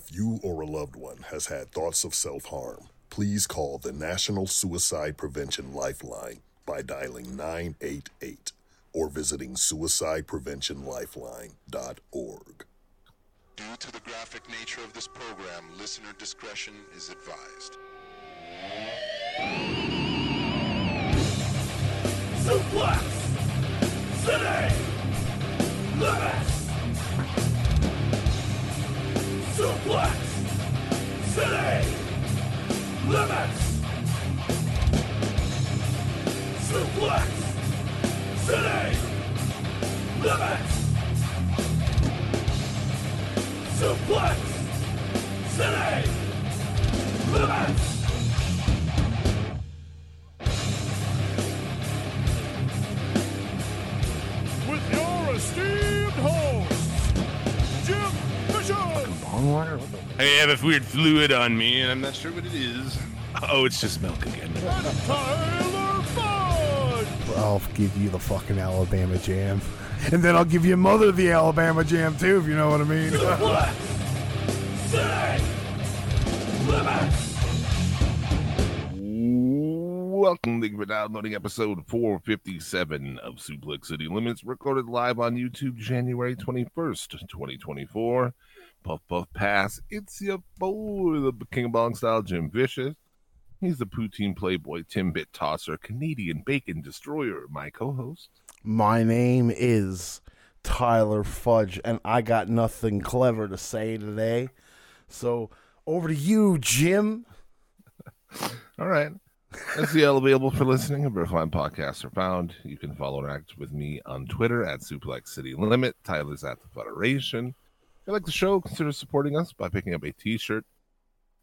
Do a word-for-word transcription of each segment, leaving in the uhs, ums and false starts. If you or a loved one has had thoughts of self-harm, please call the National Suicide Prevention Lifeline by dialing nine eight eight or visiting suicide prevention lifeline dot org. Due to the graphic nature of this program, listener discretion is advised. Suplex City Limits! Suplex City Limits! Suplex City Limits! Suplex City Limits! With your esteemed host, Jim Bishop. I have a weird fluid on me, and I'm not sure what it is. Oh, it's just milk again. Tyler Fudge. I'll give you the fucking Alabama Jam, and then I'll give your mother the Alabama Jam too, if you know what I mean. Suplex City Limits. Welcome, thank you for downloading episode four fifty-seven of Suplex City Limits, recorded live on YouTube, January twenty-first, twenty twenty-four. Puff Puff Pass, it's your boy, the King of Bong Style, Jim Vicious. He's the Poutine Playboy, Timbit Tosser, Canadian Bacon Destroyer, my co-host. My name is Tyler Fudge, and I got nothing clever to say today. So, over to you, Jim. All right. That's the L available for listening. Where fine podcasts are found. You can follow and act with me on Twitter at Suplex City Limit. Tyler's at the Federation. If you like the show, consider supporting us by picking up a t-shirt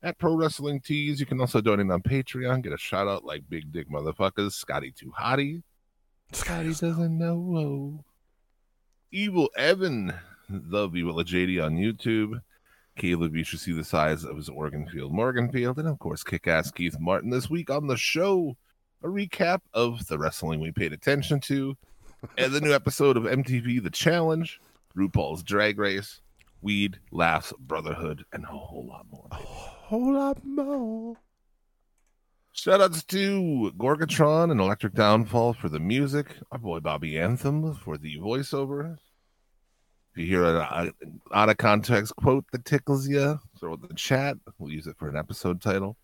at Pro Wrestling Tees. You can also donate on Patreon. Get a shout out like Big Dick Motherfuckers, Scotty Too Hottie, Scotty Doesn't Know, Evil Evan, Love Evil J D on YouTube, Caleb, you should see the size of his Oregon Field, Morgan Field, and of course, Kick-Ass Keith Martin. This week on the show, a recap of the wrestling we paid attention to, and the new episode of M T V The Challenge, RuPaul's Drag Race, Weed, Laughs, Brotherhood, and a whole lot more. A whole lot more. Shoutouts to Gorgatron and Electric Downfall for the music, our boy Bobby Anthem for the voiceover. If you hear an out of context quote that tickles you, throw it in the chat. We'll use it for an episode title.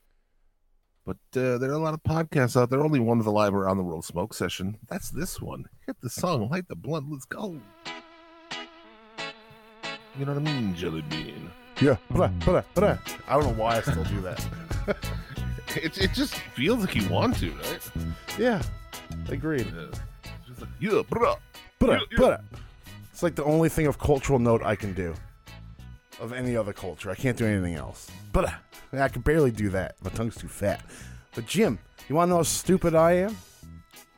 But uh, there are a lot of podcasts out there. Only one of the live around the world smoke session. That's this one. Hit the song, light the blunt, let's go. You know what I mean, Jelly Bean? Yeah. Blah, blah, blah. I don't know why I still do that. It it just feels like you want to, right? Yeah, agreed. Yeah. Just like, yeah, bruh, bruh, yeah, bruh. It's like the only thing of cultural note I can do, of any other culture. I can't do anything else. Bruh, I can barely do that. My tongue's too fat. But Jim, you want to know how stupid I am?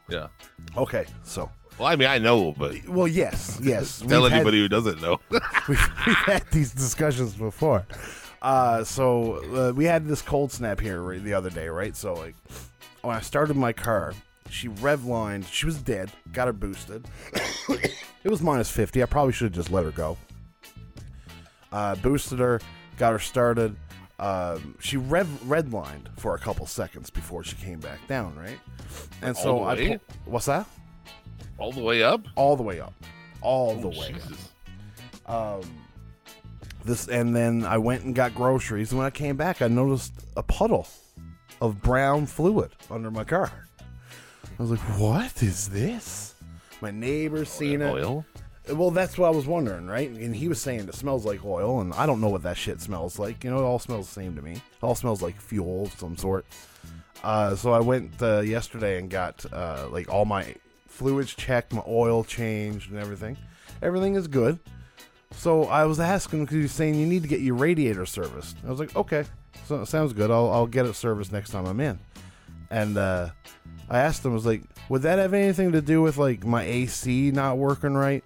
Yeah. Okay, so. Well, I mean, I know, but. Well, yes, yes. Tell we've anybody had, who doesn't know. we've, we've had these discussions before. Uh, so uh, we had this cold snap here the other day, right? So like, when I started my car, she rev lined. She was dead. Got her boosted. It was minus fifty. I probably should have just let her go. Uh, boosted her. Got her started. Um, she rev redlined for a couple seconds before she came back down, right? And all so I. Pull, what's that? All the way up. All the way up. All oh, the way. Jesus. Up. Um. This and then I went and got groceries, and when I came back, I noticed a puddle of brown fluid under my car. I was like, "What is this?" My neighbor's seen it. Oil? Well, that's what I was wondering, right? And he was saying it smells like oil, and I don't know what that shit smells like. You know, it all smells the same to me. It all smells like fuel of some sort. Uh, so I went uh, yesterday and got uh, like all my fluids checked, my oil changed, and everything. Everything is good. So I was asking him because he was saying you need to get your radiator serviced. I was like, okay, so sounds good. I'll I'll get it serviced next time I'm in. And uh, I asked him, I was like, would that have anything to do with like my A C not working right,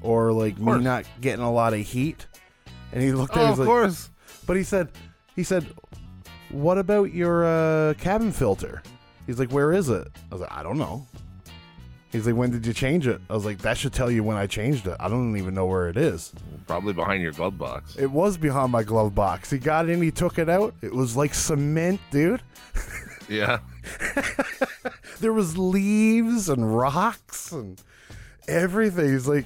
or like me not getting a lot of heat? And he looked at me, oh, of course. But he said, he said, what about your uh, cabin filter? He's like, where is it? I was like, I don't know. He's like, when did you change it? I was like, that should tell you when I changed it. I don't even know where it is. Probably behind your glove box. It was behind my glove box. He got in, he took it out. It was like cement, dude. Yeah. There was leaves and rocks and everything. He's like,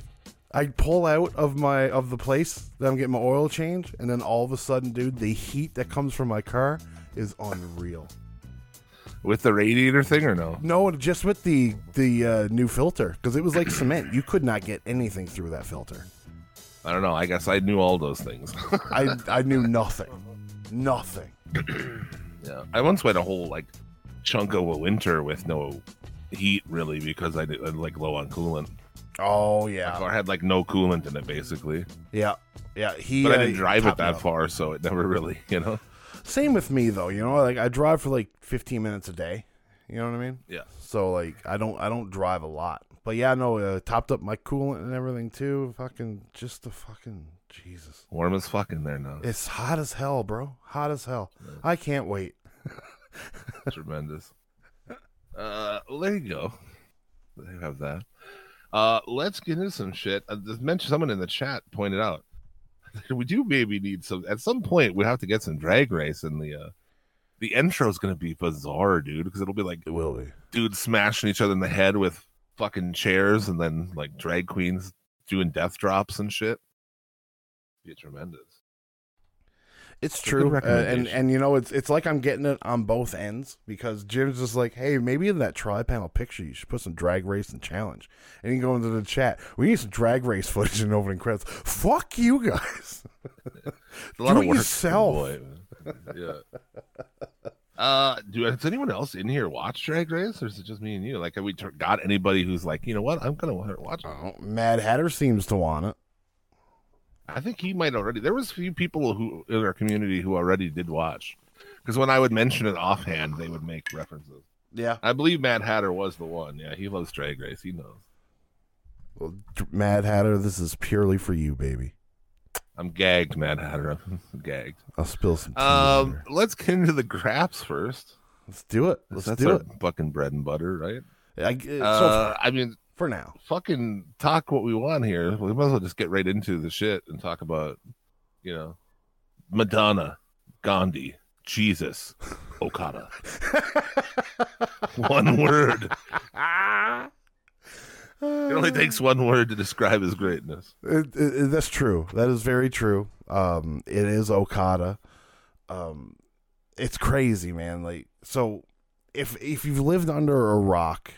I pull out of my of the place that I'm getting my oil change, and then all of a sudden, dude, the heat that comes from my car is unreal. With the radiator thing or no? No, just with the the uh, new filter, because it was like cement. You could not get anything through that filter. I don't know. I guess I knew all those things. I I knew nothing, nothing. Yeah, I once went a whole like chunk of a winter with no heat really because I did I was, like low on coolant. Oh yeah, I had like no coolant in it basically. Yeah, yeah. He but I didn't uh, drive it that far, so it never really, you know. Same with me though, you know. Like I drive for like fifteen minutes a day. You know what I mean? Yeah. So like I don't I don't drive a lot, but yeah, no. Uh, topped up my coolant and everything too. Fucking just the fucking Jesus. Warm as fucking there now. It's hot as hell, bro. Hot as hell. Yeah. I can't wait. Tremendous. Uh, well, there you go. They have that. Uh, let's get into some shit. I just mentioned someone in the chat pointed out we do maybe need some at some point. We have to get some drag race, and the uh, the intro is going to be bizarre, dude, because it'll be like it will be dudes smashing each other in the head with fucking chairs, and then like drag queens doing death drops and shit. It'd be tremendous. It's, it's true, uh, and and you know it's it's like I'm getting it on both ends because Jim's just like, hey, maybe in that tri-panel picture you should put some drag race and challenge, and you go into the chat. We need some drag race footage in opening credits. Fuck you guys. It's a lot do of it work yourself. Boy, yeah. uh, do has anyone else in here watch Drag Race, or is it just me and you? Like, have we got anybody who's like, you know what, I'm gonna watch it. Oh, Mad Hatter seems to want it. I think he might already. There was a few people who in our community who already did watch, because when I would mention it offhand, they would make references. Yeah, I believe Mad Hatter was the one. Yeah, he loves Drag Race. He knows. Well, Mad Hatter, this is purely for you, baby. I'm gagged, Mad Hatter. I'm gagged. I'll spill some tea. Um, later. Let's get into the graps first. Let's do it. Let's That's do our it. Fucking bread and butter, right? I, uh, so I mean. For now, fucking talk what we want here. We might as well just get right into the shit and talk about, you know, Madonna, Gandhi, Jesus, Okada. One word. It only takes one word to describe his greatness. It, it, that's true. That is very true. Um, it is Okada. Um, it's crazy, man. Like, so if if you've lived under a rock.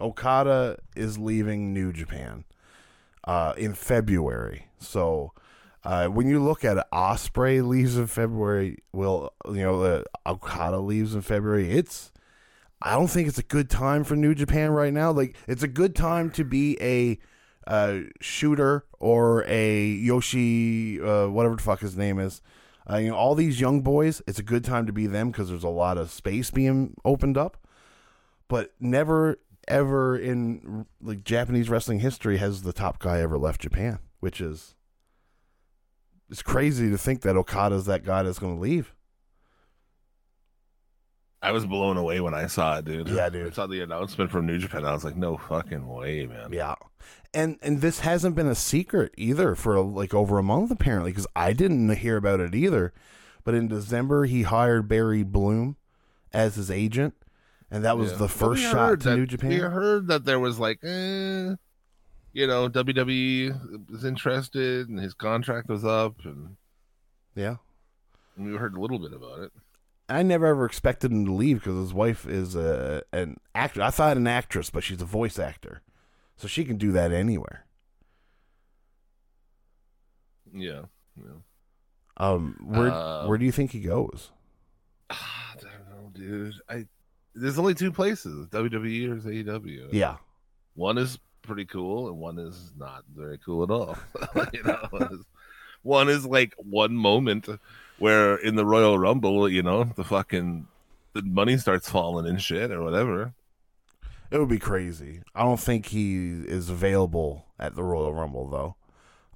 Okada is leaving New Japan uh, in February. So uh, when you look at it, Osprey leaves in February. Well, you know, uh, Okada leaves in February. It's I don't think it's a good time for New Japan right now. Like it's a good time to be a uh, shooter or a Yoshi, uh, whatever the fuck his name is. Uh, you know, all these young boys. It's a good time to be them because there's a lot of space being opened up. But never. Ever in like Japanese wrestling history has the top guy ever left Japan, which is it's crazy to think that Okada's that guy that's going to leave. I was blown away when I saw it, dude. Yeah, dude. I saw the announcement from New Japan. I was like, no fucking way, man. Yeah, and and this hasn't been a secret either for like over a month apparently, because I didn't hear about it either. But in December, he hired Barry Bloom as his agent. And that was yeah. the first shot to that, New Japan. We heard that there was like, eh, you know, W W E was interested and his contract was up. And yeah. And we heard a little bit about it. I never ever expected him to leave because his wife is a, an actor. I thought an actress, but she's a voice actor. So she can do that anywhere. Yeah. yeah. Um, where, uh, where do you think he goes? I don't know, dude. I... There's only two places, W W E or A E W. Yeah. One is pretty cool, and one is not very cool at all. You know, one, is, one is like one moment where in the Royal Rumble, you know, the fucking the money starts falling and shit or whatever. It would be crazy. I don't think he is available at the Royal Rumble, though.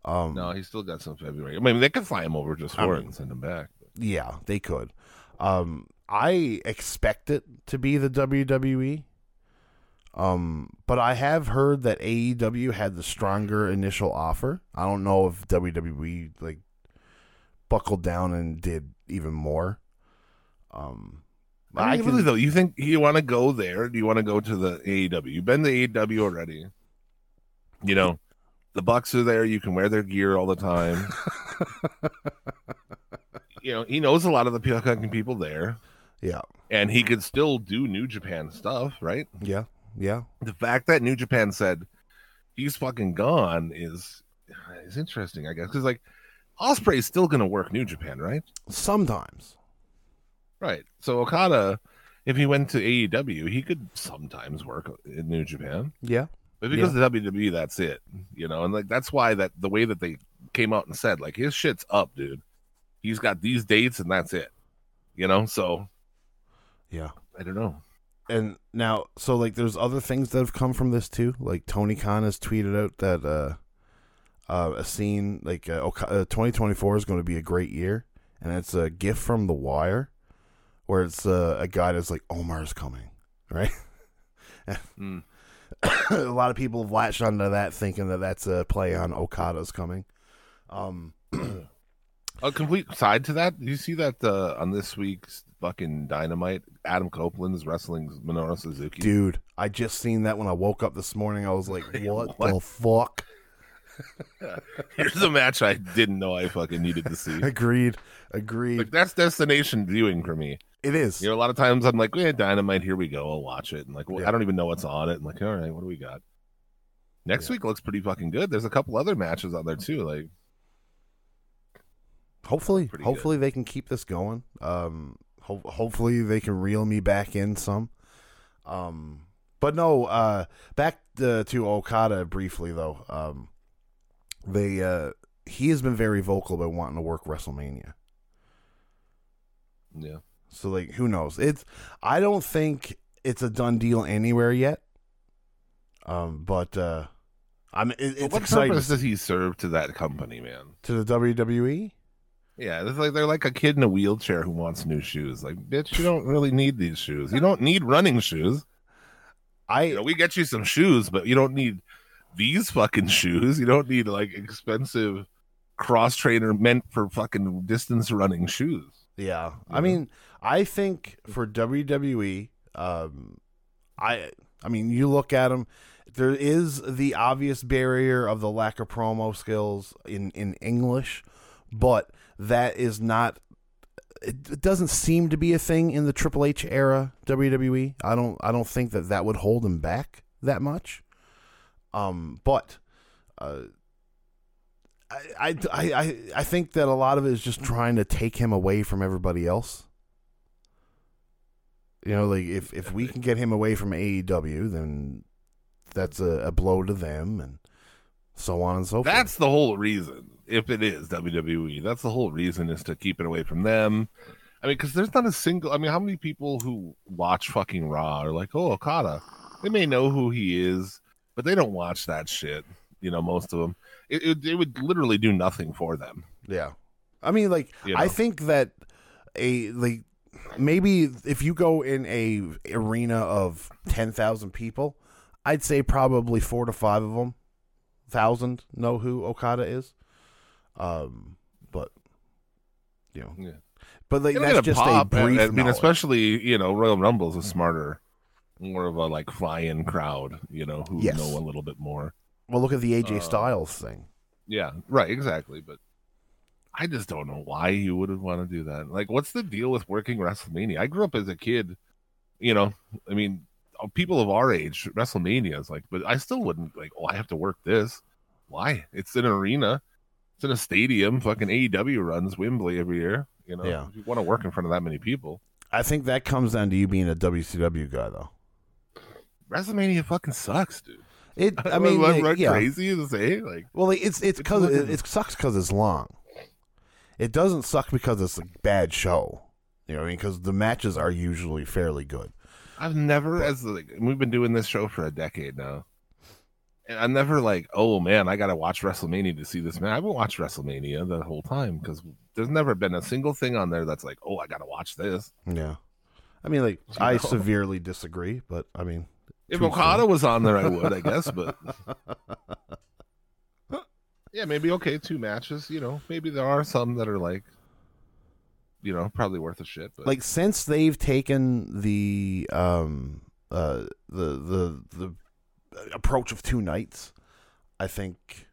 Um, no, he's still got some February. I mean, they could fly him over just for I mean, it and send him back. But. Yeah, they could. Um I expect it to be the W W E. Um, but I have heard that A E W had the stronger initial offer. I don't know if W W E like buckled down and did even more. Um, I, mean, I can... really though, you think you want to go there? Do you want to go to the A E W? You've been to A E W already. You know, the Bucks are there. You can wear their gear all the time. You know, he knows a lot of the Pyongyang people there. Yeah, and he could still do New Japan stuff, right? Yeah, yeah. The fact that New Japan said he's fucking gone is is interesting, I guess, because like Osprey is still going to work New Japan, right? Sometimes. Right. So Okada, if he went to A E W, he could sometimes work in New Japan. Yeah. But because yeah. of W W E, that's it, you know, and like that's why that the way that they came out and said like his shit's up, dude. He's got these dates and that's it, you know. So, yeah, I don't know. And now, so like, there's other things that have come from this too. Like Tony Khan has tweeted out that uh, uh a scene like uh, twenty twenty-four is going to be a great year, and it's a gif from The Wire, where it's uh, a guy that's like Omar's coming, right? mm. A lot of people have latched onto that thinking that that's a play on Okada's coming. Um, a complete side to that. You see that uh, on this week's fucking Dynamite, Adam Copeland's wrestling Minoru Suzuki. Dude, I just seen that when I woke up this morning. I was like, what, what? the fuck? Here's a match I didn't know I fucking needed to see. Agreed. Agreed. Like, that's destination viewing for me. It is. You know, a lot of times I'm like, yeah, Dynamite, here we go. I'll watch it. And like, well, yeah. I don't even know what's on it. And like, all right, what do we got? Next yeah. week looks pretty fucking good. There's a couple other matches on there too. Like, hopefully, hopefully good. They can keep this going. Um, ho- hopefully they can reel me back in some. Um, but no, uh, back to, to Okada briefly though. Um, they uh, he has been very vocal about wanting to work WrestleMania. Yeah. So like, who knows? It's I don't think it's a done deal anywhere yet. Um, but uh, I'm. It, it's but what exciting. Purpose does he serve to that company, man? To the W W E? Yeah, it's like they're like a kid in a wheelchair who wants new shoes. Like, bitch, you don't really need these shoes. You don't need running shoes. I you know, we get you some shoes, but you don't need these fucking shoes. You don't need like expensive cross trainer meant for fucking distance running shoes. Yeah, I mean, I think for W W E, um, I I mean, you look at them, there is the obvious barrier of the lack of promo skills in, in English, but that is not, it, it doesn't seem to be a thing in the Triple H era W W E. I don't I don't think that that would hold him back that much. Um, but. Uh, I, I, I, I think that a lot of it is just trying to take him away from everybody else. You know, like if, if we can get him away from A E W, then that's a, a blow to them and so on and so forth. That's the whole reason. If it is W W E, that's the whole reason is to keep it away from them. I mean, because there's not a single, I mean, how many people who watch fucking Raw are like, oh, Okada, they may know who he is, but they don't watch that shit. You know, most of them. It, it, it would literally do nothing for them. Yeah. I mean, like, you know? I think that a, like, maybe if you go in a arena of ten thousand people, I'd say probably four to five of them, thousand know who Okada is. Um, but, you know. Yeah. But, like, that's just pop, a brief I mean, knowledge. Especially, you know, Royal Rumble is a smarter, more of a, like, fly-in crowd, you know, who yes. know a little bit more. Well, look at the A J uh, Styles thing. Yeah, right, exactly. But I just don't know why you wouldn't want to do that. Like, what's the deal with working WrestleMania? I grew up as a kid, you know, I mean, people of our age, WrestleMania is like, but I still wouldn't, like, oh, I have to work this. Why? It's an arena. It's in a stadium. Fucking A E W runs Wembley every year. You know, yeah. You want to work in front of that many people. I think that comes down to you being a W C W guy, though. WrestleMania fucking sucks, dude. It. I mean, like, like, yeah. Crazy to say. Like, well, like, it's it's because it, it sucks because it's long. It doesn't suck because it's a bad show. You know what I mean? Because the matches are usually fairly good. I've never but, as like we've been doing this show for a decade now, and I'm never like, oh man, I gotta watch WrestleMania to see this man. I haven't watched WrestleMania the whole time because there's never been a single thing on there that's like, oh, I gotta watch this. Yeah, I mean, like you I know? severely disagree, but I mean. If Okada was on there, I would, I guess, but yeah, maybe okay, two matches, you know, maybe there are some that are like, you know, probably worth a shit. But like, since they've taken the um uh the the the approach of two nights, I think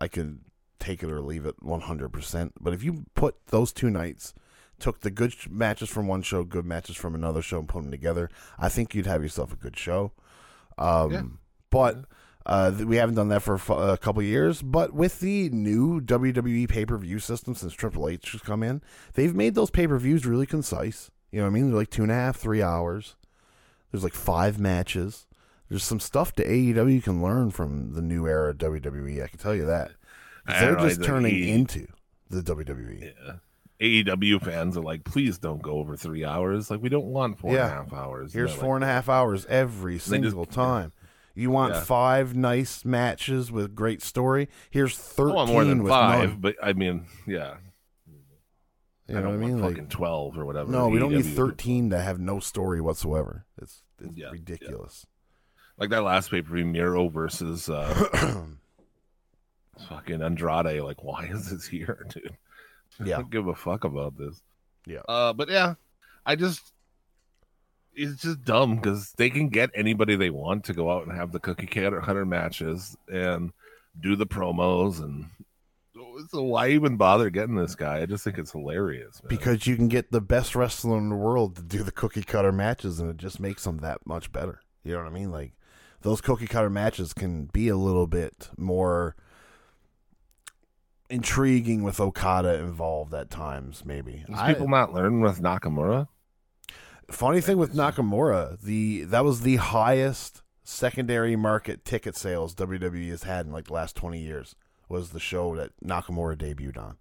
I could take it or leave it one hundred percent. But if you put those two nights, took the good matches from one show, good matches from another show, and put them together, I think you'd have yourself a good show. Um, yeah. But uh, we haven't done that for a couple of years. But with the new W W E pay-per-view system since Triple H has come in, they've made those pay-per-views really concise. You know what I mean? They're like two and a half, three hours. There's like five matches. There's some stuff that A E W can learn from the new era of W W E. I can tell you that. They're just turning e- into the W W E. Yeah. A E W fans are like, please don't go over three hours. Like, we don't want four yeah. and a half hours. Here's four like, and a half hours every single just, time. Yeah. You want yeah. five nice matches with great story. Here's thirteen. I want more than with five, none. But I mean, yeah. You I know don't what I mean? Want fucking like, twelve or whatever. No, we don't need thirteen to have no story whatsoever. It's, it's yeah, ridiculous. Yeah. Like that last pay-per-view, Miro versus uh, fucking Andrade. Like, why is this here, dude? Yeah. I don't give a fuck about this. Yeah. Uh, but yeah, I just, it's just dumb because they can get anybody they want to go out and have the cookie cutter matches and do the promos. And so why even bother getting this guy? I just think it's hilarious, man. Because you can get the best wrestler in the world to do the cookie cutter matches and it just makes them that much better. You know what I mean? Like those cookie cutter matches can be a little bit more intriguing with Okada involved at times, maybe. Does people not learn with Nakamura? Funny thing with Nakamura, the that was the highest secondary market ticket sales W W E has had in like the last twenty years. Was the show that Nakamura debuted on?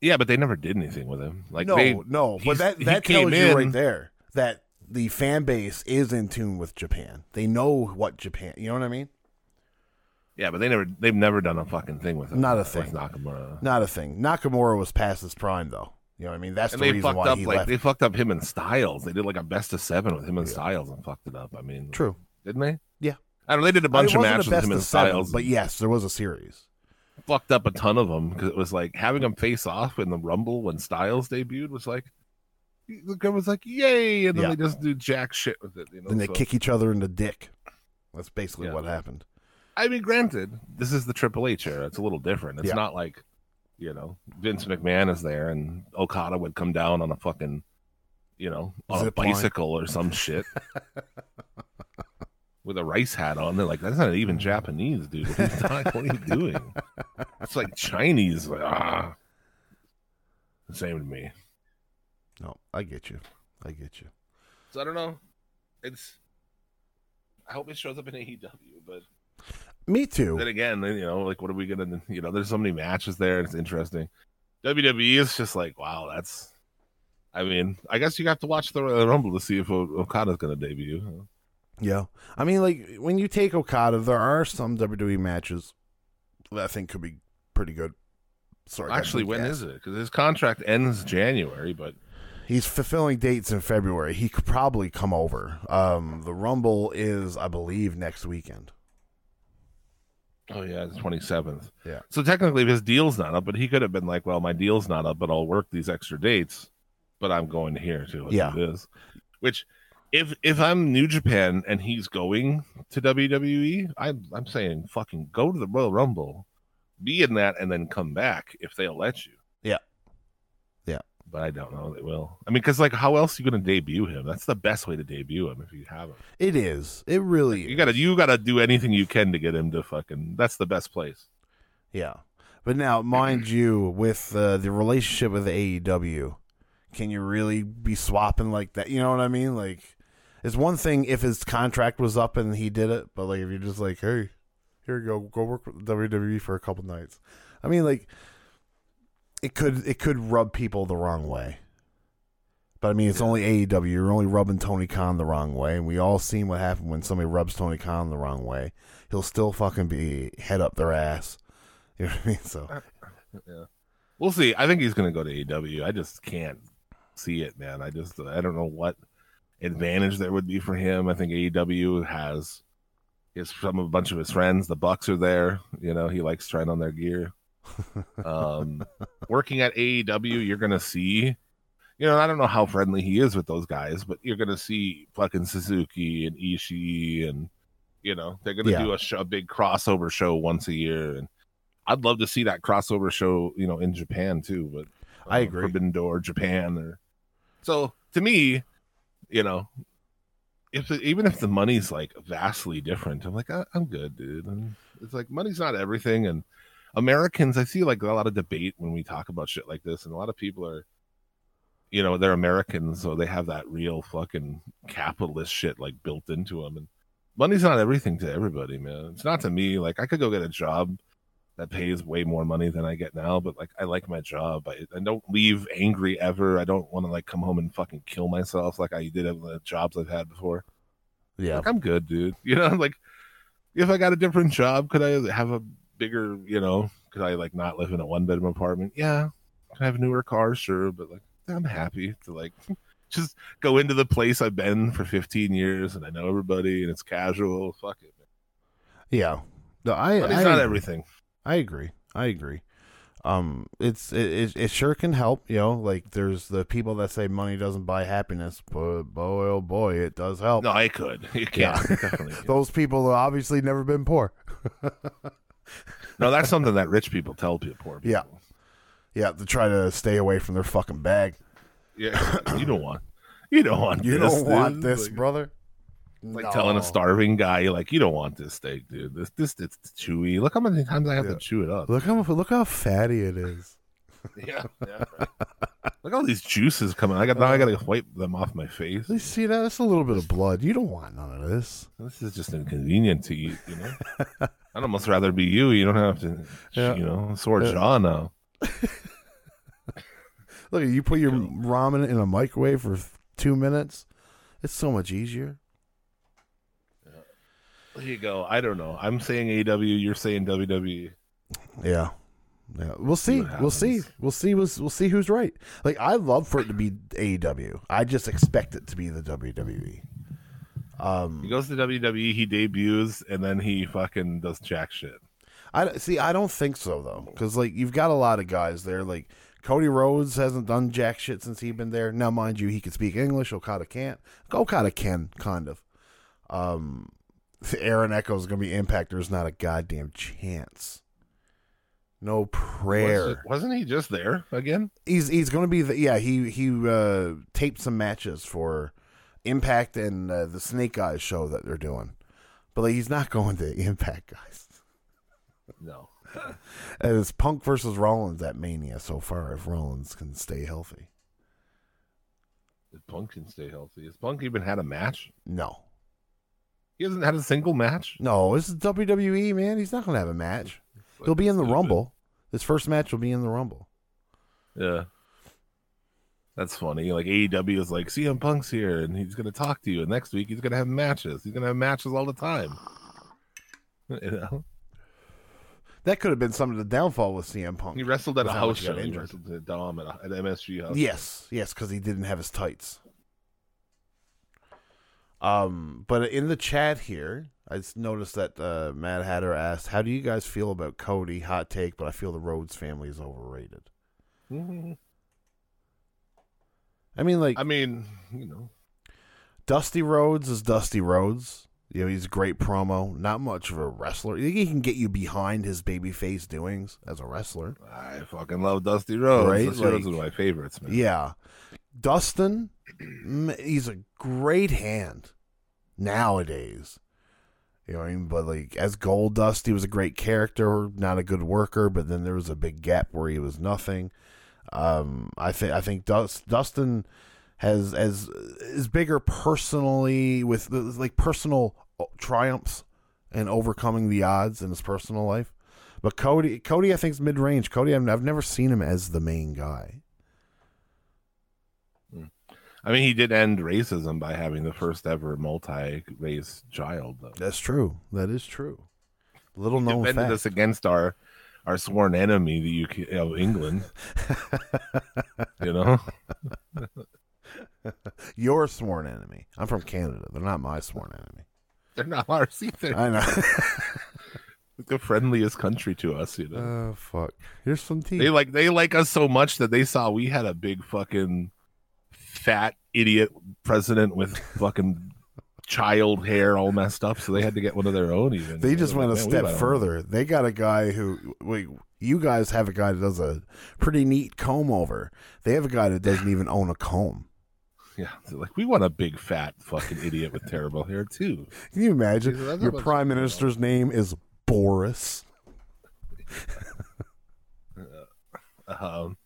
Yeah, but they never did anything with him. Like no, they, no. But that that tells you right there that the fan base is in tune with Japan. They know what Japan. You know what I mean? Yeah, but they never, they've never done a fucking thing with him. Not a thing. With Nakamura. Not a thing. Nakamura was past his prime, though. You know what I mean? That's and the reason why up, he like, left. They fucked up him and Styles. They did like a best of seven with him and yeah. Styles and fucked it up. I mean, true. Didn't they? Yeah. I don't know, they did a bunch I mean, of matches with him and seven, Styles. But yes, there was a series. Fucked up a ton of them because it was like having them face off in the Rumble when Styles debuted was like, the guy was like, yay. And then yeah. they just do jack shit with it. You know? And they so, kick each other in the dick. That's basically yeah. what happened. I mean, granted, this is the Triple H era. It's a little different. It's yeah. not like, you know, Vince McMahon is there and Okada would come down on a fucking, you know, on Zip a bicycle line. Or some shit with a rice hat on. They're like, that's not even Japanese, dude. What are you, what are you doing? It's like Chinese. Like, ah. Same to me. No, I get you. I get you. So I don't know. It's. I hope it shows up in A E W, but. Me too. Then again, you know, like, what are we gonna? You know, there's so many matches there. It's interesting. W W E is just like, wow, that's. I mean, I guess you have to watch the Royal Rumble to see if Okada's gonna debut. Huh? Yeah, I mean, like when you take Okada, there are some W W E matches that I think could be pretty good. Sorry, actually, when is it? Because his contract ends January, but. He's fulfilling dates in February. He could probably come over. Um, the Rumble is, I believe, next weekend. Oh, yeah, the twenty-seventh. Yeah. So technically his deal's not up, but he could have been like, well, my deal's not up, but I'll work these extra dates, but I'm going to here too. Yeah. It is. Which, if if I'm New Japan and he's going to W W E, I'm, I'm saying fucking go to the Royal Rumble, be in that, and then come back if they'll let you. Yeah. Yeah. But I don't know they will. I mean, because, like, how else are you going to debut him? That's the best way to debut him if you have him. It is. It really like, is. You gotta, you gotta do anything you can to get him to fucking... That's the best place. Yeah. But now, mind you, with uh, the relationship with A E W, can you really be swapping like that? You know what I mean? Like, it's one thing if his contract was up and he did it, but, like, if you're just like, hey, here you go, go work with W W E for a couple nights. I mean, like... It could it could rub people the wrong way. But, I mean, it's yeah. only A E W. You're only rubbing Tony Khan the wrong way. And we all seen what happened when somebody rubs Tony Khan the wrong way. He'll still fucking be head up their ass. You know what I mean? So, yeah. We'll see. I think he's going to go to A E W. I just can't see it, man. I just, I don't know what. advantage there would be for him. I think A E W has is from a bunch of his friends. The Bucks are there. You know, he likes trying on their gear. Um, working at A E W, you're going to see, you know, I don't know how friendly he is with those guys, but you're going to see fucking Suzuki and Ishii, and, you know, they're going to yeah. do a, show, a big crossover show once a year. And I'd love to see that crossover show, you know, in Japan too, but I agree. Forbidden Door, Japan. Or... So to me, you know, if even if the money's like vastly different, I'm like, I, I'm good, dude. And it's like, money's not everything. And Americans, I see like a lot of debate when we talk about shit like this, and a lot of people are, you know, they're Americans, so they have that real fucking capitalist shit like built into them. And money's not everything to everybody, man. It's not to me. Like, I could go get a job that pays way more money than I get now, but like, I like my job. I, I don't leave angry ever. I don't want to like come home and fucking kill myself like I did at the jobs I've had before. Yeah, like, I'm good, dude. You know, like if I got a different job, could I have a bigger, you know, could I like not live in a one bedroom apartment? Yeah. Could I have newer cars? Sure. But like, I'm happy to like just go into the place I've been for fifteen years and I know everybody and it's casual. Fuck it, man. Yeah. No, I, but it's I, not everything. I agree. I agree. Um, it's it, it it sure can help, you know. Like, there's the people that say money doesn't buy happiness, but boy, oh boy, it does help. No, I could. You can't. Yeah. Definitely can. Those people have obviously never been poor. No, that's something that rich people tell poor people. Yeah, yeah, to try to stay away from their fucking bag. Yeah, you don't want, you don't want, you this, don't want dude. this, like, brother. Like no. telling a starving guy, like, you don't want this steak, dude. This, this, it's chewy. Look how many times I have yeah. to chew it up. Look how, look how fatty it is. yeah, yeah. Right. Look at all these juices coming. I got now. I got to wipe them off my face. You see that? That's a little bit of blood. You don't want none of this. This is just inconvenient to eat. You know, I'd almost rather be you. You don't have to, yeah. you know, sore yeah. jaw now. Look, you put your ramen in a microwave for two minutes. It's so much easier. There you go. I don't know. I'm saying A E W. You're saying W W E. Yeah, yeah. We'll see. see we'll see. We'll see. We'll, we'll see who's right. Like, I love for it to be A E W. I just expect it to be the W W E. Um, he goes to W W E. He debuts, and then he fucking does jack shit. I see. I don't think so though, because like, you've got a lot of guys there. Like, Cody Rhodes hasn't done jack shit since he's been there. Now, mind you, he can speak English. Okada can't. Okada can kind of. Um. Aaron Echo is going to be Impact. There's not a goddamn chance. No prayer. Was it, wasn't he just there again? He's he's going to be the yeah. He he uh, taped some matches for Impact and uh, the Snake Eyes show that they're doing, but like, he's not going to Impact, guys. No. And it's Punk versus Rollins at Mania so far. If Rollins can stay healthy, if Punk can stay healthy, has Punk even had a match? No. He hasn't had a single match? No, this is W W E, man. He's not going to have a match. Like, He'll be in the stupid. Rumble. His first match will be in the Rumble. Yeah. That's funny. Like, A E W is like, C M Punk's here, and he's going to talk to you, and next week he's going to have matches. He's going to have matches all the time. You know? That could have been some of the downfall with C M Punk. He wrestled at a house show. He wrestled at Dom at an M S G house. Yes, yes, because he didn't have his tights. Um, but in the chat here, I just noticed that uh, Mad Hatter asked, "How do you guys feel about Cody? Hot take, but I feel the Rhodes family is overrated." Mm-hmm. I mean, like, I mean, you know, Dusty Rhodes is Dusty Rhodes. You know, he's a great promo. Not much of a wrestler. He can get you behind his babyface doings as a wrestler. I fucking love Dusty Rhodes. Right? Dusty like, Rhodes is one of my favorites, man. Yeah, Dustin. He's a great hand nowadays, you know what I mean? But like, as Gold Dust, he was a great character, not a good worker. But then there was a big gap where he was nothing. Um, I think I think Dust- Dustin has as is bigger personally with like personal triumphs and overcoming the odds in his personal life. But Cody, Cody, I think is mid range. Cody, I've, I've never seen him as the main guy. I mean, he did end racism by having the first ever multi-race child, though. That's true. That is true. Little known fact. Defended us against our, our sworn enemy, the U K, you know, England. You know, your sworn enemy. I'm from Canada. They're not my sworn enemy. They're not ours either. I know. Like the friendliest country to us, you know. Oh fuck! Here's some tea. They like they like us so much that they saw we had a big fucking fat idiot president with fucking child hair all messed up, so they had to get one of their own. Even they just went like, a step we further. They got a guy who wait. You guys have a guy that does a pretty neat comb over. They have a guy that doesn't even own a comb. Yeah, so like we want a big fat fucking idiot with terrible hair too. Can you imagine? Jeez, your prime minister's people. Name is Boris. uh, um,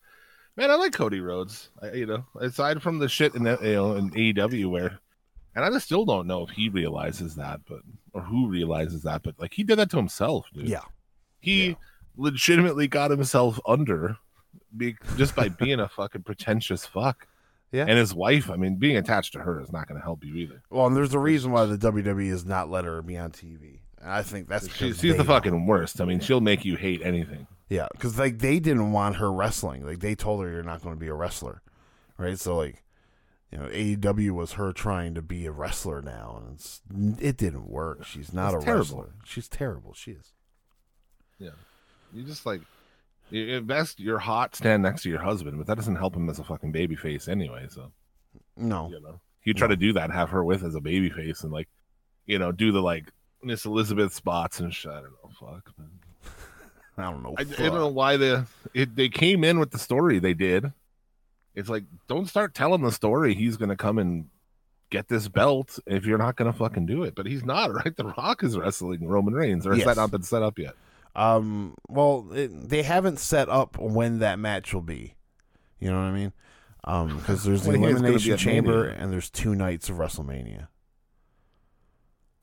man, I like Cody Rhodes. I, you know, aside from the shit in that, you know, in A E W where, and I just still don't know if he realizes that, but or who realizes that, but like he did that to himself, dude. Yeah, he. Yeah. Legitimately got himself under be, just by being a fucking pretentious fuck. Yeah. And his wife, I mean, being attached to her is not going to help you either. Well, and there's a reason why the W W E has not let her be on T V. And I think that's she, she's the don't. fucking worst. I mean, she'll make you hate anything. Yeah, because like they didn't want her wrestling. Like they told her you're not going to be a wrestler, right? So like, you know, A E W was her trying to be a wrestler now, and it's, it didn't work. She's not it's a terrible. wrestler. She's terrible. She is. Yeah. You just like, at best, you're hot, stand next to your husband, but that doesn't help him as a fucking baby face anyway. So, no, you know, you try no. to do that, have her with as a baby face, and like, you know, do the like Miss Elizabeth spots and shit. I don't know, fuck, man. I don't know. I, I don't know why the it, they came in with the story they did. It's like, don't start telling the story. He's gonna come and get this belt if you're not gonna fucking do it. But he's not, right? The Rock is wrestling Roman Reigns, or has yes. that not been set up yet? Um. Well, it, they haven't set up when that match will be. You know what I mean? Um. Because there's the Elimination Chamber and there's two nights of WrestleMania.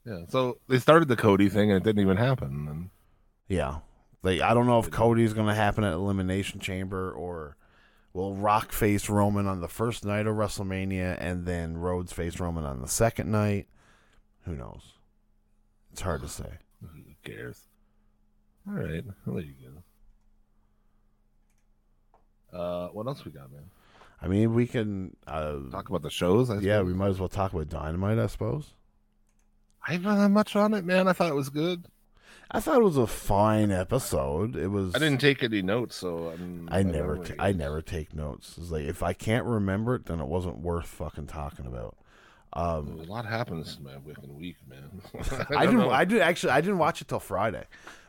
Yeah. So they started the Cody thing and it didn't even happen. And... Yeah. Like I don't know if Cody's going to happen at Elimination Chamber or will Rock face Roman on the first night of WrestleMania and then Rhodes face Roman on the second night. Who knows? It's hard to say. Who cares? All right, I'll let you go. Uh, what else we got, man? I mean, we can uh, talk about the shows. I yeah, we might as well talk about Dynamite, I suppose. I haven't had much on it, man. I thought it was good. I thought it was a fine episode. It was. I didn't take any notes, so I'm, I never, t- I never take notes. It's like if I can't remember it, then it wasn't worth fucking talking about. Um, a lot happens in my fucking week, man. I, I didn't. Know. I did actually. I didn't watch it till Friday.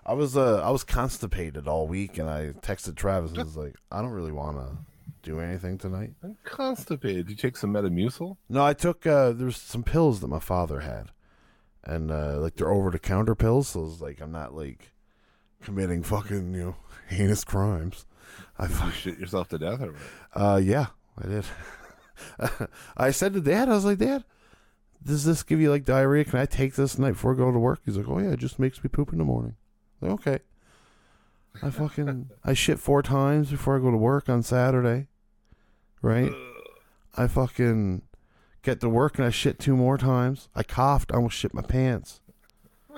I was uh I was constipated all week, and I texted Travis and was like, I don't really want to do anything tonight. I'm constipated. Did you take some Metamucil? No, I took uh, there's some pills that my father had, and uh, like they're over the counter pills, so it's like I'm not like committing fucking you know heinous crimes. I you fucking... shit yourself to death, or what? Uh, yeah, I did. I said to Dad, I was like, Dad, does this give you like diarrhea? Can I take this tonight before I go to work? He's like, oh yeah, it just makes me poop in the morning. Okay. I fucking I shit four times before I go to work on Saturday. Right? I fucking get to work and I shit two more times. I coughed, I almost shit my pants.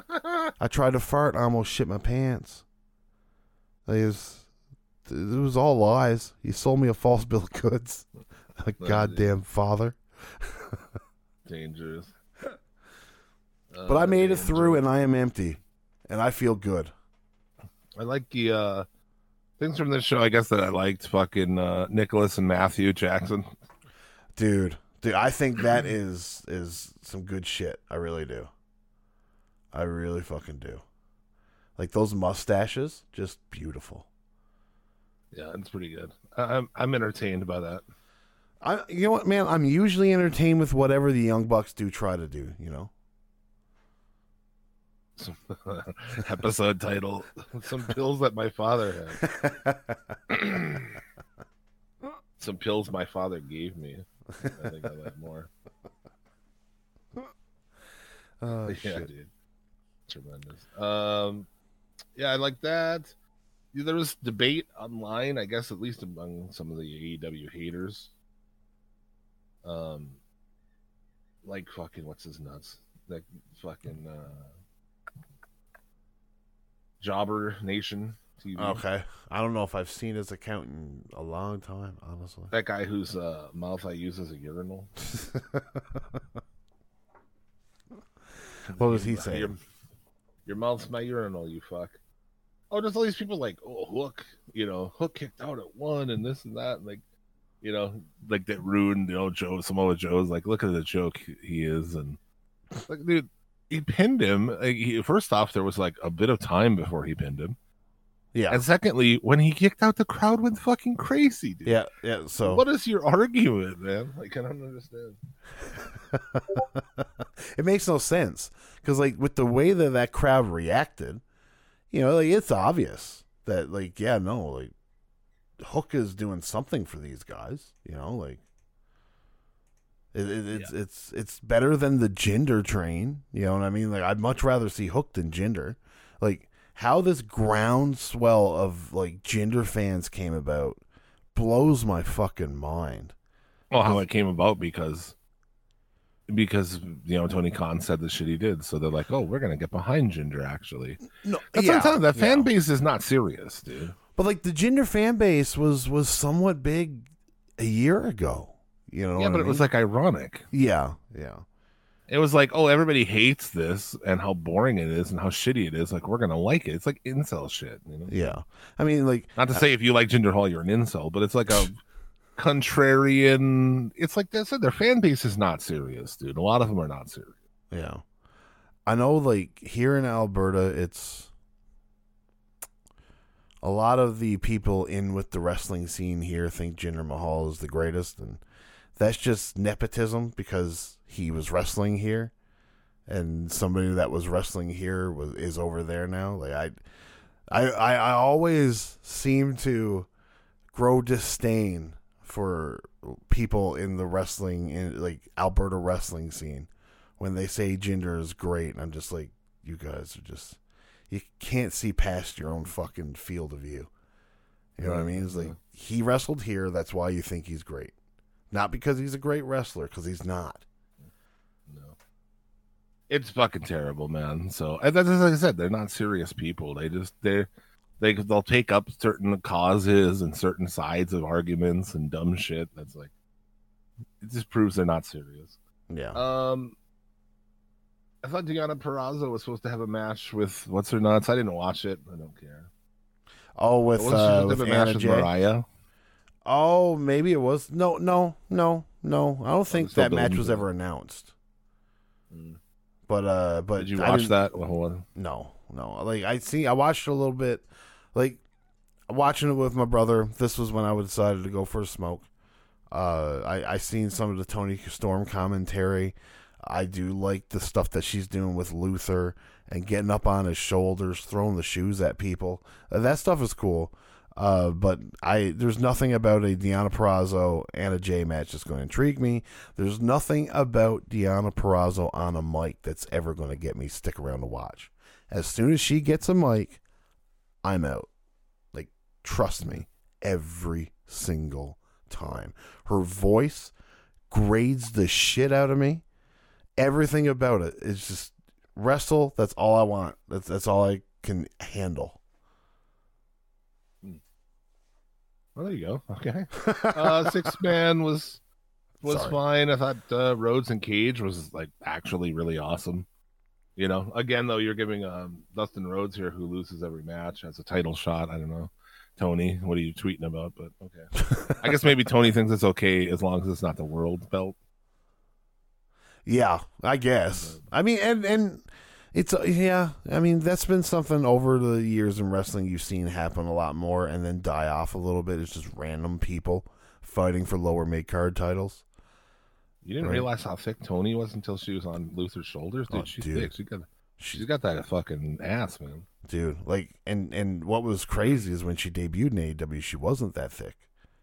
I tried to fart, I almost shit my pants. Like it was, it was all lies. He sold me a false bill of goods. A goddamn father. Dangerous. But I made it through and I am empty. And I feel good. I like the uh, things from this show, I guess, that I liked. Fucking uh, Nicholas and Matthew Jackson. Dude. Dude, I think that is is some good shit. I really do. I really fucking do. Like, those mustaches, just beautiful. Yeah, it's pretty good. I- I'm I'm entertained by that. I, you know what, man? I'm usually entertained with whatever the Young Bucks do try to do, you know? Episode title: some pills that my father had. Some pills my father gave me. I think I like more. Oh yeah, shit. Dude, tremendous. Um, yeah, I like that. There was debate online, I guess, at least among some of the A E W haters. Um, like fucking what's his nuts? Like fucking. Uh, Jobber Nation T V. Okay. I don't know if I've seen his account in a long time, honestly. That guy whose uh, mouth I use as a urinal. What was he saying? Your, your mouth's my urinal, you fuck. Oh, there's all these people like, oh, Hook, you know, Hook kicked out at one and this and that. And like, you know, like that rude, you know, Joe, Samoa Joe's like, look at the joke he is. And like, dude, he pinned him. Like, he, first off, there was like a bit of time before he pinned him. Yeah. And secondly, when he kicked out, the crowd went fucking crazy, dude. Yeah. Yeah. So what is your argument, man? Like, I don't understand. It makes no sense. Because, like, with the way that that crowd reacted, you know, like, it's obvious that, like, yeah, no, like, Hook is doing something for these guys. You know, like, it, it, it's yeah. it's it's better than the Jinder train. You know what I mean? Like, I'd much rather see Hook than Jinder. Like, how this groundswell of like Jinder fans came about blows my fucking mind. Well, how it came about because because you know, Tony Khan said the shit he did, so they're like, oh, we're gonna get behind Jinder. Actually, no, that's yeah, what I'm telling you, that fan yeah. base is not serious, dude. But like the Jinder fan base was was somewhat big a year ago, you know. Yeah, but I mean? It was like ironic. Yeah, yeah. It was like, oh, everybody hates this and how boring it is and how shitty it is. Like, we're gonna like it. It's like incel shit, you know. Yeah, I mean, like, not to say if you like Jinder Hall you're an incel, but it's like a contrarian. It's like I said, their fan base is not serious, dude. A lot of them are not serious. Yeah, I know. Like here in Alberta, it's a lot of the people in with the wrestling scene here think Jinder Mahal is the greatest, and that's just nepotism because he was wrestling here, and somebody that was wrestling here was is over there now. Like I, I, I, I always seem to grow disdain for people in the wrestling, in like Alberta wrestling scene, when they say Jinder is great, and I'm just like, you guys are just, you can't see past your own fucking field of view. You know what I mean? It's like he wrestled here. That's why you think he's great, not because he's a great wrestler, because he's not. No, it's fucking terrible, man. So as I said, they're not serious people. They just they. They, they'll take up certain causes and certain sides of arguments and dumb shit. That's like, it just proves they're not serious. Yeah. Um, I thought Deonna Purrazzo was supposed to have a match with what's her nuts. I didn't watch it. I don't care. Oh, with, uh, with, match with Mariah. Oh, maybe it was. No, no, no, no. I don't think that match was ever announced. Mm. But uh, but did you watch that? Well, no, no. Like I see, I watched a little bit. Like, watching it with my brother, this was when I decided to go for a smoke. Uh, I, I seen some of the Toni Storm commentary. I do like the stuff that she's doing with Luther and getting up on his shoulders, throwing the shoes at people. Uh, that stuff is cool. Uh, but I there's nothing about a Deonna Purrazzo and a Jay match that's going to intrigue me. There's nothing about Deonna Purrazzo on a mic that's ever going to get me stick around to watch. As soon as she gets a mic, I'm out. Like, trust me, every single time. Her voice grades the shit out of me. Everything about it is just wrestle. That's all I want. That's that's all I can handle. Well, there you go. Okay. Uh, six man was was Sorry. fine. I thought uh, Rhodes and Cage was like actually really awesome. You know, again, though, you're giving um, Dustin Rhodes here, who loses every match, has a title shot. I don't know. Tony, what are you tweeting about? But okay. I guess maybe Tony thinks it's okay as long as it's not the world belt. Yeah, I guess. I mean, and, and it's, yeah, I mean, that's been something over the years in wrestling you've seen happen a lot more and then die off a little bit. It's just random people fighting for lower mid-card titles. You didn't right. realize how thick Tony was until she was on Luther's shoulders, dude. Oh, she's dude. thick. She got, she's got that fucking ass, man. Dude, like, and, and what was crazy is when she debuted in A E W, she wasn't that thick.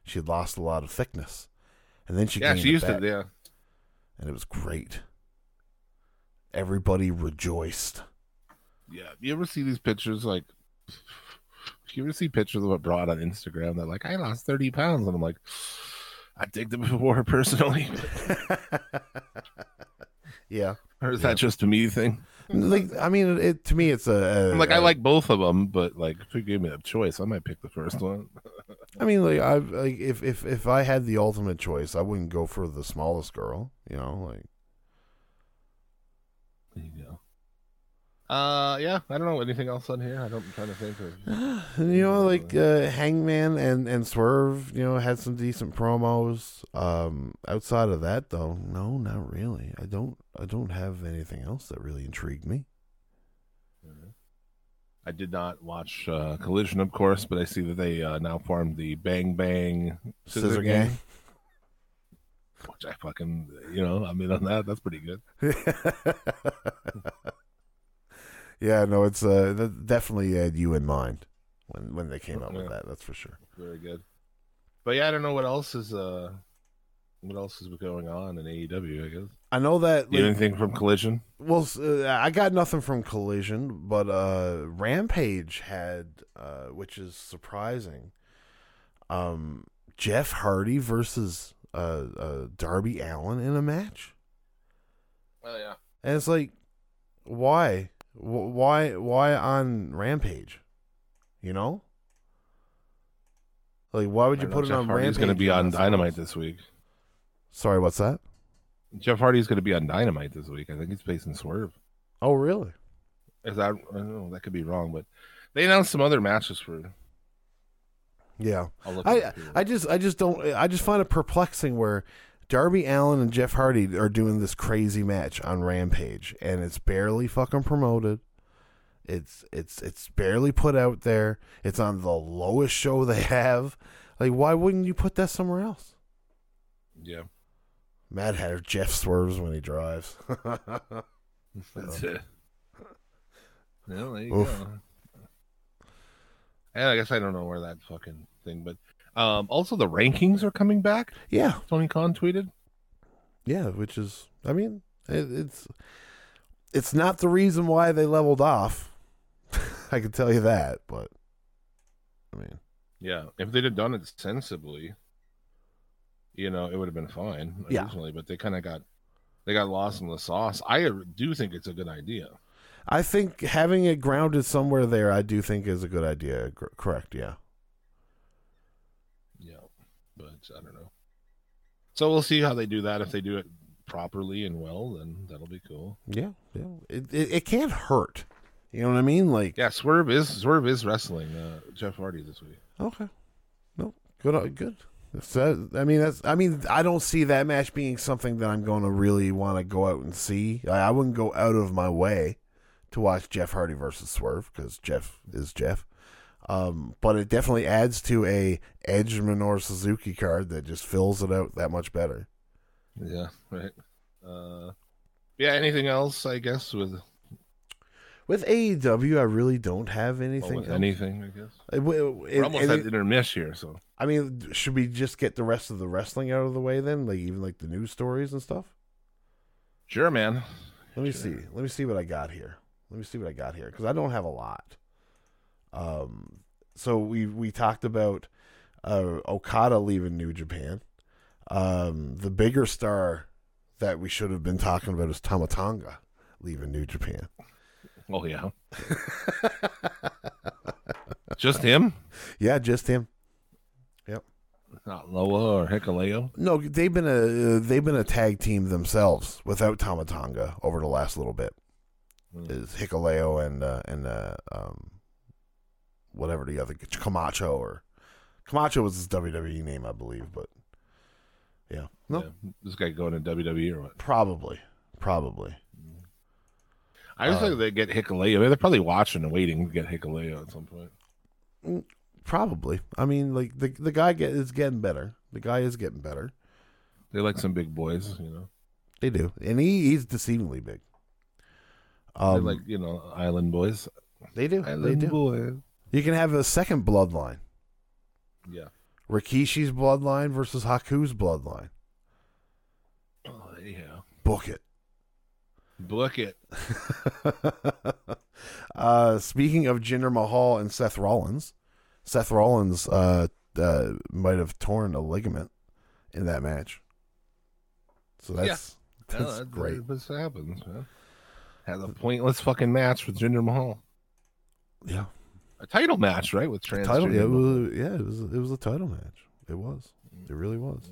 She had lost a lot of thickness, and then she yeah, she used to yeah, and it was great. Everybody rejoiced. Yeah, you ever see these pictures? Like, you ever see pictures of a broad on Instagram that like I lost thirty pounds, and I'm like. I dig them before personally. Yeah. Or is yeah. that just a me thing? Like, I mean, it, to me, it's a, a like I a, like both of them, but like if you gave me a choice, I might pick the first one. I mean, like I like if if if I had the ultimate choice, I wouldn't go for the smallest girl. You know, like there you go. Uh, yeah, I don't know anything else on here. I don't, I'm trying to think of. You know, like uh, Hangman and, and Swerve, you know, had some decent promos. Um, outside of that, though, no, not really. I don't, I don't have anything else that really intrigued me. I did not watch uh, Collision, of course, but I see that they uh, now formed the Bang Bang Scissor, Scissor Gang. Gang. Which I fucking, you know, I'm in on that. That's pretty good. Yeah, no, it's uh, that definitely had you in mind when when they came up yeah. with that. That's for sure. Very good. But yeah, I don't know what else is uh, what else is going on in A E W. I guess I know that. You like, anything from Collision? Well, uh, I got nothing from Collision, but uh, Rampage had, uh, which is surprising. Um, Jeff Hardy versus uh, uh Darby Allin in a match. Oh yeah, and it's like, why? Why? Why on Rampage? You know, like why would you put it on Rampage? Jeff Hardy's going to be on Dynamite this week. Sorry, what's that? Jeff Hardy's going to be on Dynamite this week. I think he's facing Swerve. Oh, really? Is that? I don't know. That could be wrong, but they announced some other matches for. Yeah, I I just I just don't I just find it perplexing where Darby Allin and Jeff Hardy are doing this crazy match on Rampage, and it's barely fucking promoted. It's it's it's barely put out there. It's on the lowest show they have. Like, why wouldn't you put that somewhere else? Yeah. Mad Hatter Jeff swerves when he drives. That's it. Well, there you Oof. go. And I guess I don't know where that fucking thing, but. Um, also, the rankings are coming back. Yeah, Tony Khan tweeted. Yeah, which is, I mean, it, it's it's not the reason why they leveled off. I can tell you that, but I mean, yeah, if they'd have done it sensibly, you know, it would have been fine originally. Yeah. But they kind of got they got lost in the sauce. I do think it's a good idea. I think having it grounded somewhere there, I do think is a good idea. Correct? Yeah. But I don't know. So we'll see how they do that. If they do it properly and well, then that'll be cool. Yeah, yeah. It it, it can't hurt. You know what I mean? Like yeah, Swerve is Swerve is wrestling uh, Jeff Hardy this week. Okay. No, good, good. So, I mean, that's. I mean, I don't see that match being something that I'm going to really want to go out and see. I, I wouldn't go out of my way to watch Jeff Hardy versus Swerve because Jeff is Jeff. Um, but it definitely adds to a Edge Minoru Suzuki card that just fills it out that much better. Yeah, right. Uh, yeah, anything else, I guess, with... With A E W, I really don't have anything well, with else. Anything, I guess. It, it, We're almost at intermiss here, so... I mean, should we just get the rest of the wrestling out of the way then? Like, even, like, the news stories and stuff? Sure, man. Let me sure. see. Let me see what I got here. Let me see what I got here, because I don't have a lot. Um, so we, we talked about, uh, Okada leaving New Japan. Um, the bigger star that we should have been talking about is Tama Tonga leaving New Japan. Oh yeah. Just him? Yeah, just him. Yep. Not Loa or Hikuleo? No, they've been a, they've been a tag team themselves without Tama Tonga over the last little bit. Mm. Is Hikuleo and, uh, and, uh, um, whatever the other Camacho or Camacho was his W W E name, I believe, but yeah, no, yeah, this guy going to W W E or what? Probably, probably. Mm-hmm. I just uh, think they get Hikuleo. I mean, they're probably watching and waiting to get Hikuleo at some point. Probably. I mean, like the the guy get is getting better. The guy is getting better. They like some big boys, you know. They do, and he, he's deceivingly big. Um, they're like you know, island boys. They do. Island they do. Boys. You can have a second bloodline. Yeah. Rikishi's bloodline versus Haku's bloodline. Oh, yeah. Book it. Book it. uh, speaking of Jinder Mahal and Seth Rollins, Seth Rollins uh, uh, might have torn a ligament in that match. So that's, yeah. that's, no, that's great. That's what happens, man. has a pointless fucking match with Jinder Mahal. Yeah. A title match, right? With trans title, yeah, it was, yeah, it was it was a title match. It was. It really was.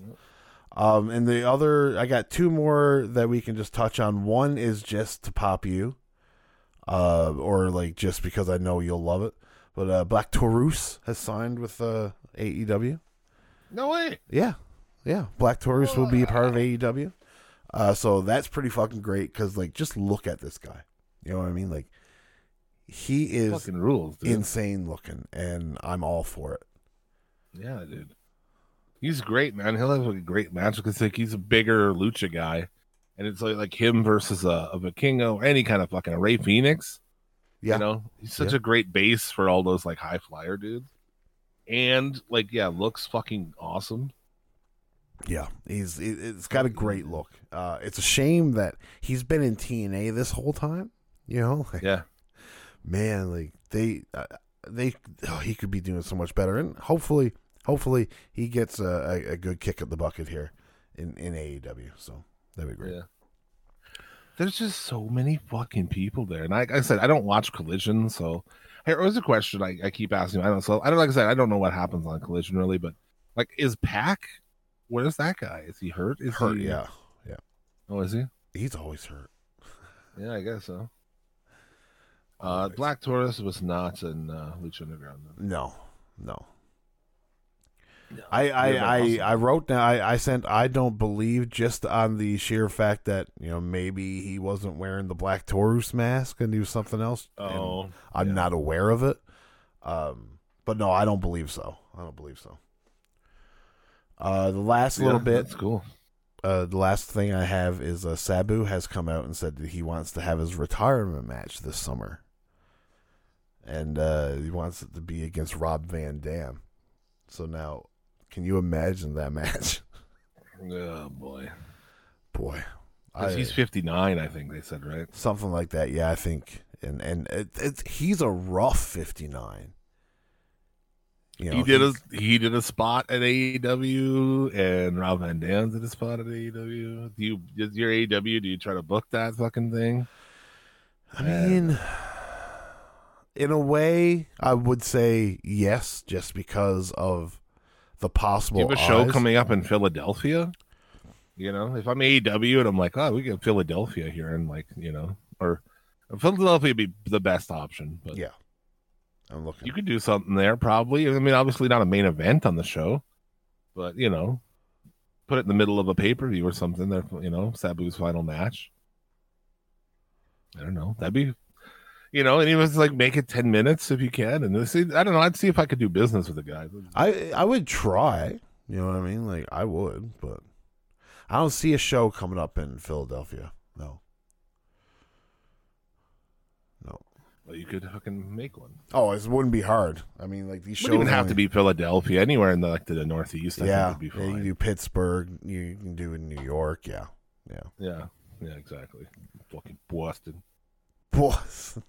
Um, and the other, I got two more that we can just touch on. One is just to pop you, uh, or like just because I know you'll love it. But uh, Black Taurus has signed with uh, A E W. No way. Yeah, yeah. Black Taurus oh, will be a part of A E W. Uh, so that's pretty fucking great because like just look at this guy. You know what I mean? Like he is fucking rules, dude. Insane looking, and I'm all for it. Yeah, dude. He's great, man. He'll have a great match because like he's a bigger lucha guy, and it's like, like him versus a a Vikingo, any kind of fucking a Ray Phoenix. Yeah, you know, he's such yeah. a great base for all those like high flyer dudes, and like yeah, looks fucking awesome. Yeah, he's it's got a great look. Uh, it's a shame that he's been in T N A this whole time. You know, like, yeah, man, like they uh, they oh, he could be doing so much better, and hopefully. Hopefully he gets a, a, a good kick at the bucket here in, in A E W. So that'd be great. Yeah. There's just so many fucking people there. And like I said, I don't watch Collision. So here was a question I, I keep asking. I don't so I don't like I said, I don't know what happens on Collision really, but like is Pac, where's that guy? Is he hurt? Is hurt, he, yeah. Yeah. Oh, is he? He's always hurt. Yeah, I guess so. Uh, Black Taurus was not in uh, Lucha Underground. No, no. No, I, I, I, I wrote down, I, I sent, I don't believe just on the sheer fact that, you know, maybe he wasn't wearing the Black Taurus mask and he was something else. Oh, I'm yeah. not aware of it. Um, but no, I don't believe so. I don't believe so. Uh, the last yeah, little bit, that's cool. Uh, the last thing I have is uh, Sabu has come out and said that he wants to have his retirement match this summer. And uh, he wants it to be against Rob Van Dam. So now, can you imagine that match? Oh, boy. Boy. I, he's fifty-nine, I think they said, right? Something like that, yeah, I think. And and it, it, he's a rough fifty-nine. You know, he did a he did a spot at A E W, and Rob Van Dam did a spot at A E W. Do you is your A E W, do you try to book that fucking thing? I mean... And... In a way, I would say yes, just because of the possible. You have a eyes. show coming up in Philadelphia. You know, if I'm A E W and I'm like, oh, we get Philadelphia here, and like, you know, or Philadelphia would be the best option. But yeah, I'm looking. You could do something there, probably. I mean, obviously not a main event on the show, but you know, put it in the middle of a pay per view or something. There, you know, Sabu's final match. I don't know. That'd be. You know, and he was like, make it ten minutes if you can. And this, I don't know. I'd see if I could do business with the guy. I I would try. You know what I mean? Like I would, but I don't see a show coming up in Philadelphia. No. No. Well, you could fucking make one. Oh, it wouldn't be hard. I mean, like these shows wouldn't even have only... to be Philadelphia. Anywhere in the like the Northeast. I yeah. Think be fine. Yeah. You can do Pittsburgh. You can do in New York. Yeah. Yeah. Yeah. Yeah. Exactly. Fucking Boston. Boston.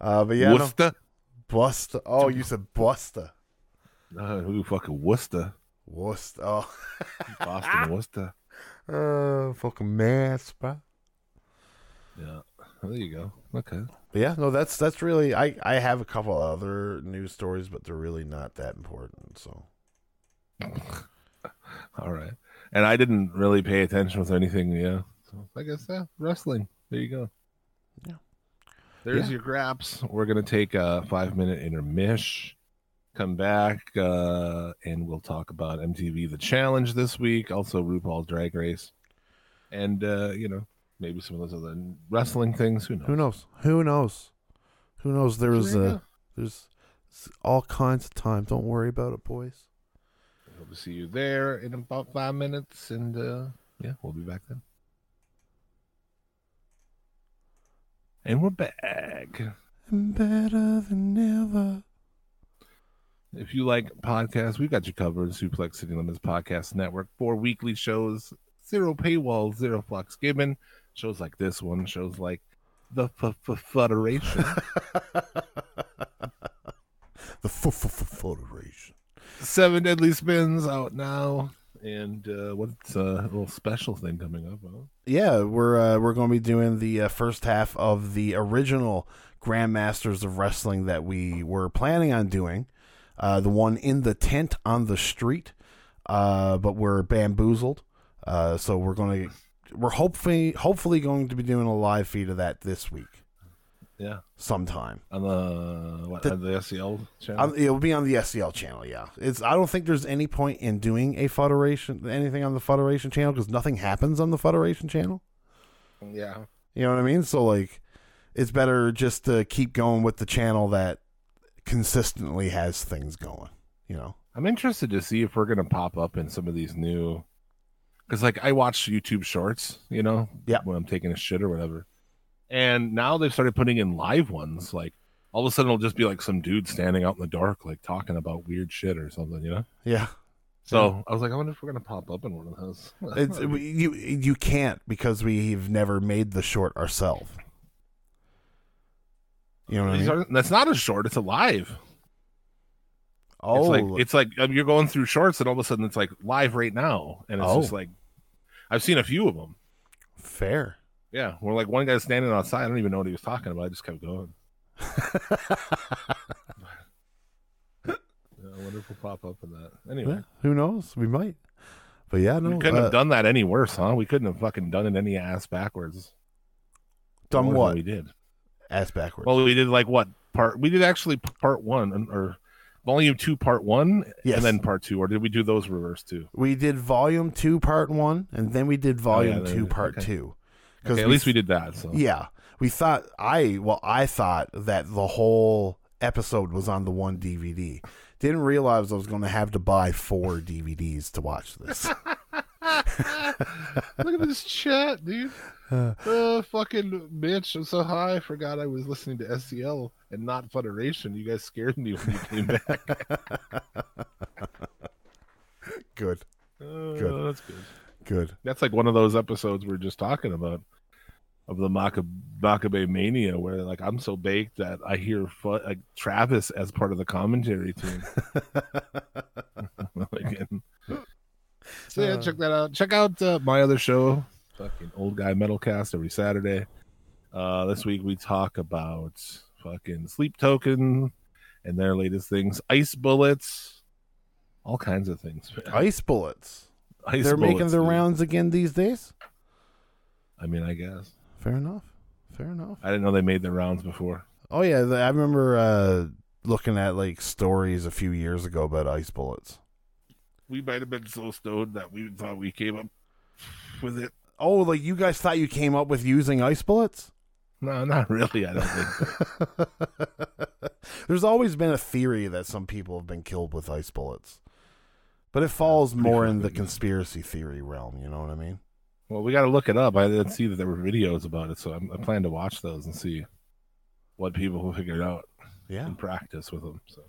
Uh, but yeah, Worcester? No. Worcester. Oh, you said Worcester. No, who fucking Worcester? Worcester. Oh. Boston, Worcester. Uh, fucking mess, bro. Yeah. Well, there you go. Okay. But yeah, no, that's that's really. I, I have a couple other news stories, but they're really not that important. So. All right. And I didn't really pay attention with anything, yeah. So I guess, yeah, wrestling. There you go. Yeah. There's yeah. your graps. We're going to take a five-minute intermission, come back, uh, and we'll talk about M T V The Challenge this week, also RuPaul's Drag Race, and, uh, you know, maybe some of those other wrestling things. Who knows? Who knows? Who knows? Who knows? There is a, there's all kinds of time. Don't worry about it, boys. I hope to see you there in about five minutes, and, uh, yeah, we'll be back then. And we're back. And better than ever. If you like podcasts, we've got you covered. Suplex City Limits Podcast Network. Four weekly shows, zero paywalls, zero flux given. Shows like this one, shows like the Federation. The Federation. Seven Deadly Spins out now. and uh, what's uh, a little special thing coming up? Huh? Yeah, we're uh, we're going to be doing the uh, first half of the original Grandmasters of Wrestling that we were planning on doing, uh, the one in the tent on the street, uh, but we're bamboozled. Uh, so we're going to we're hopefully hopefully going to be doing a live feed of that this week. Yeah, sometime on the what, the, on the S C L channel. It'll be on the S C L channel. Yeah, it's. I don't think there's any point in doing a Federation anything on the Federation channel because nothing happens on the Federation channel. Yeah, you know what I mean. So like, it's better just to keep going with the channel that consistently has things going. You know, I'm interested to see if we're gonna pop up in some of these new, because like I watch YouTube Shorts. You know, yeah, when I'm taking a shit or whatever. And now they've started putting in live ones. Like all of a sudden, it'll just be like some dude standing out in the dark, like talking about weird shit or something, you know? Yeah. So yeah. I was like, I wonder if we're gonna pop up in one of those. It's, you you can't because we've never made the short ourselves. You know what These I mean? Are, that's not a short. It's a live. Oh, it's like, it's like you're going through shorts, and all of a sudden it's like live right now, and it's oh. just like I've seen a few of them. Fair. Yeah, we're like one guy standing outside. I don't even know what he was talking about. I just kept going. Yeah, I wonder if we'll pop up in that. Anyway. Yeah, who knows? We might. But yeah, no. We couldn't uh, have done that any worse, huh? We couldn't have fucking done it any ass backwards. Done what? We did. Ass backwards. Well, we did like what? part? We did actually part one or volume two, part one, yes. And then part two. Or did we do those reverse too? We did volume two, part one, and then we did volume oh, yeah, two, part okay. two. Okay, at we, least we did that. So. Yeah. We thought, I, well, I thought that the whole episode was on the one D V D. Didn't realize I was going to have to buy four D V Ds to watch this. Look at this chat, dude. Uh, uh, fucking bitch. I'm so high. I forgot I was listening to S C L and not Federation. You guys scared me when you came back. Good. Uh, good. That's good. Good. That's like one of those episodes we we're just talking about of the Maka, Makabe Mania, where like I'm so baked that I hear fu- like Travis as part of the commentary team. Again. So yeah, uh, check that out. Check out uh, my other show, fucking Old Guy Metalcast, every Saturday. Uh, this week we talk about fucking Sleep Token and their latest things, Ice Bullets, all kinds of things. Ice Bullets. Ice They're bullets, making their dude. rounds again these days? I mean, I guess. Fair enough. Fair enough. I didn't know they made their rounds before. Oh, yeah. I remember uh, looking at like stories a few years ago about Ice Bullets. We might have been so stoned that we thought we came up with it. Oh, like you guys thought you came up with using Ice Bullets? No, not really. I don't think so. There's always been a theory that some people have been killed with Ice Bullets. But it falls more in the conspiracy theory realm, you know what I mean? Well, we got to look it up. I didn't see that there were videos about it, so I'm, I plan to watch those and see what people figured out yeah. in practice with them. So,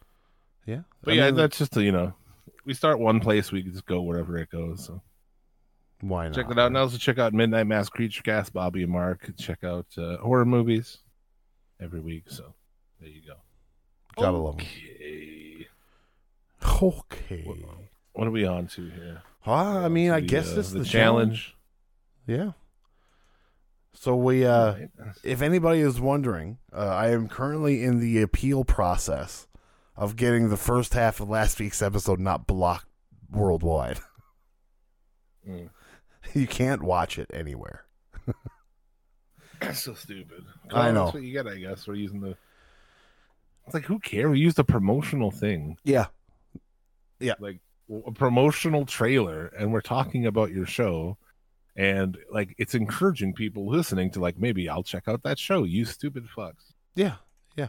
yeah. But I mean, yeah, that's just, a, you know, we start one place, we can just go wherever it goes. So why not? Check it out. And also check out Midnight Mass Creaturecast, Bobby and Mark. Check out uh, horror movies every week. So there you go. Gotta love them. Okay. Okay. What, What are we on to here? Ah, I mean, I the, guess uh, this is the, the challenge. challenge. Yeah. So we, uh, right. if anybody is wondering, uh, I am currently in the appeal process of getting the first half of last week's episode not blocked worldwide. Mm. You can't watch it anywhere. That's so stupid. Well, I know. That's what you get, I guess. We're using the... It's like, who cares? We used a promotional thing. Yeah. Yeah. Like, a promotional trailer, and we're talking about your show, and like it's encouraging people listening to like maybe I'll check out that show, you stupid fucks. Yeah, yeah.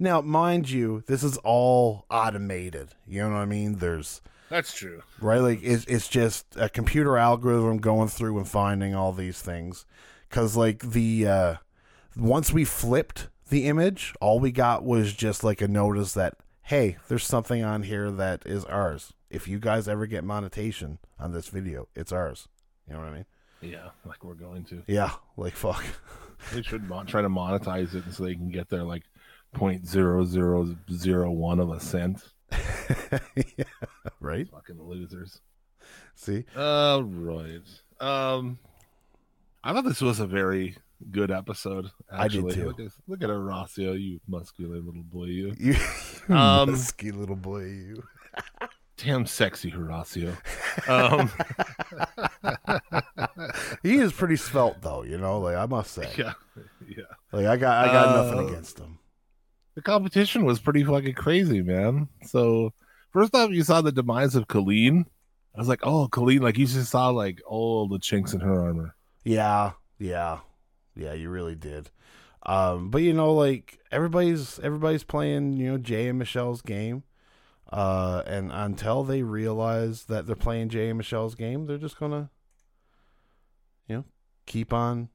Now, mind you, this is all automated. You know what I mean? There's that's true, right? Like it's it's just a computer algorithm going through and finding all these things, because like the uh, once we flipped the image, all we got was just like a notice that hey, there's something on here that is ours. If you guys ever get monetization on this video, it's ours. You know what I mean? Yeah, like we're going to. Yeah, like fuck. They should mon- try to monetize it so they can get their like zero point zero zero zero one of a cent. Yeah, right? Fucking losers. See? All right. Um, I thought this was a very good episode. Actually. I did too. Look at, look at Horacio, you muscular little boy, you. You um, musky little boy, you. Damn sexy Horacio. Um, he is pretty svelte, though. You know, like I must say. Yeah, yeah. Like I got, I got uh, nothing against him. The competition was pretty fucking crazy, man. So first off, you saw the demise of Colleen. I was like, oh, Colleen. Like you just saw like all the chinks in her armor. Yeah, yeah, yeah. You really did. Um, but you know, like everybody's everybody's playing, you know, Jay and Michelle's game. Uh, and until they realize that they're playing Jay and Michelle's game, they're just gonna, you know, keep on,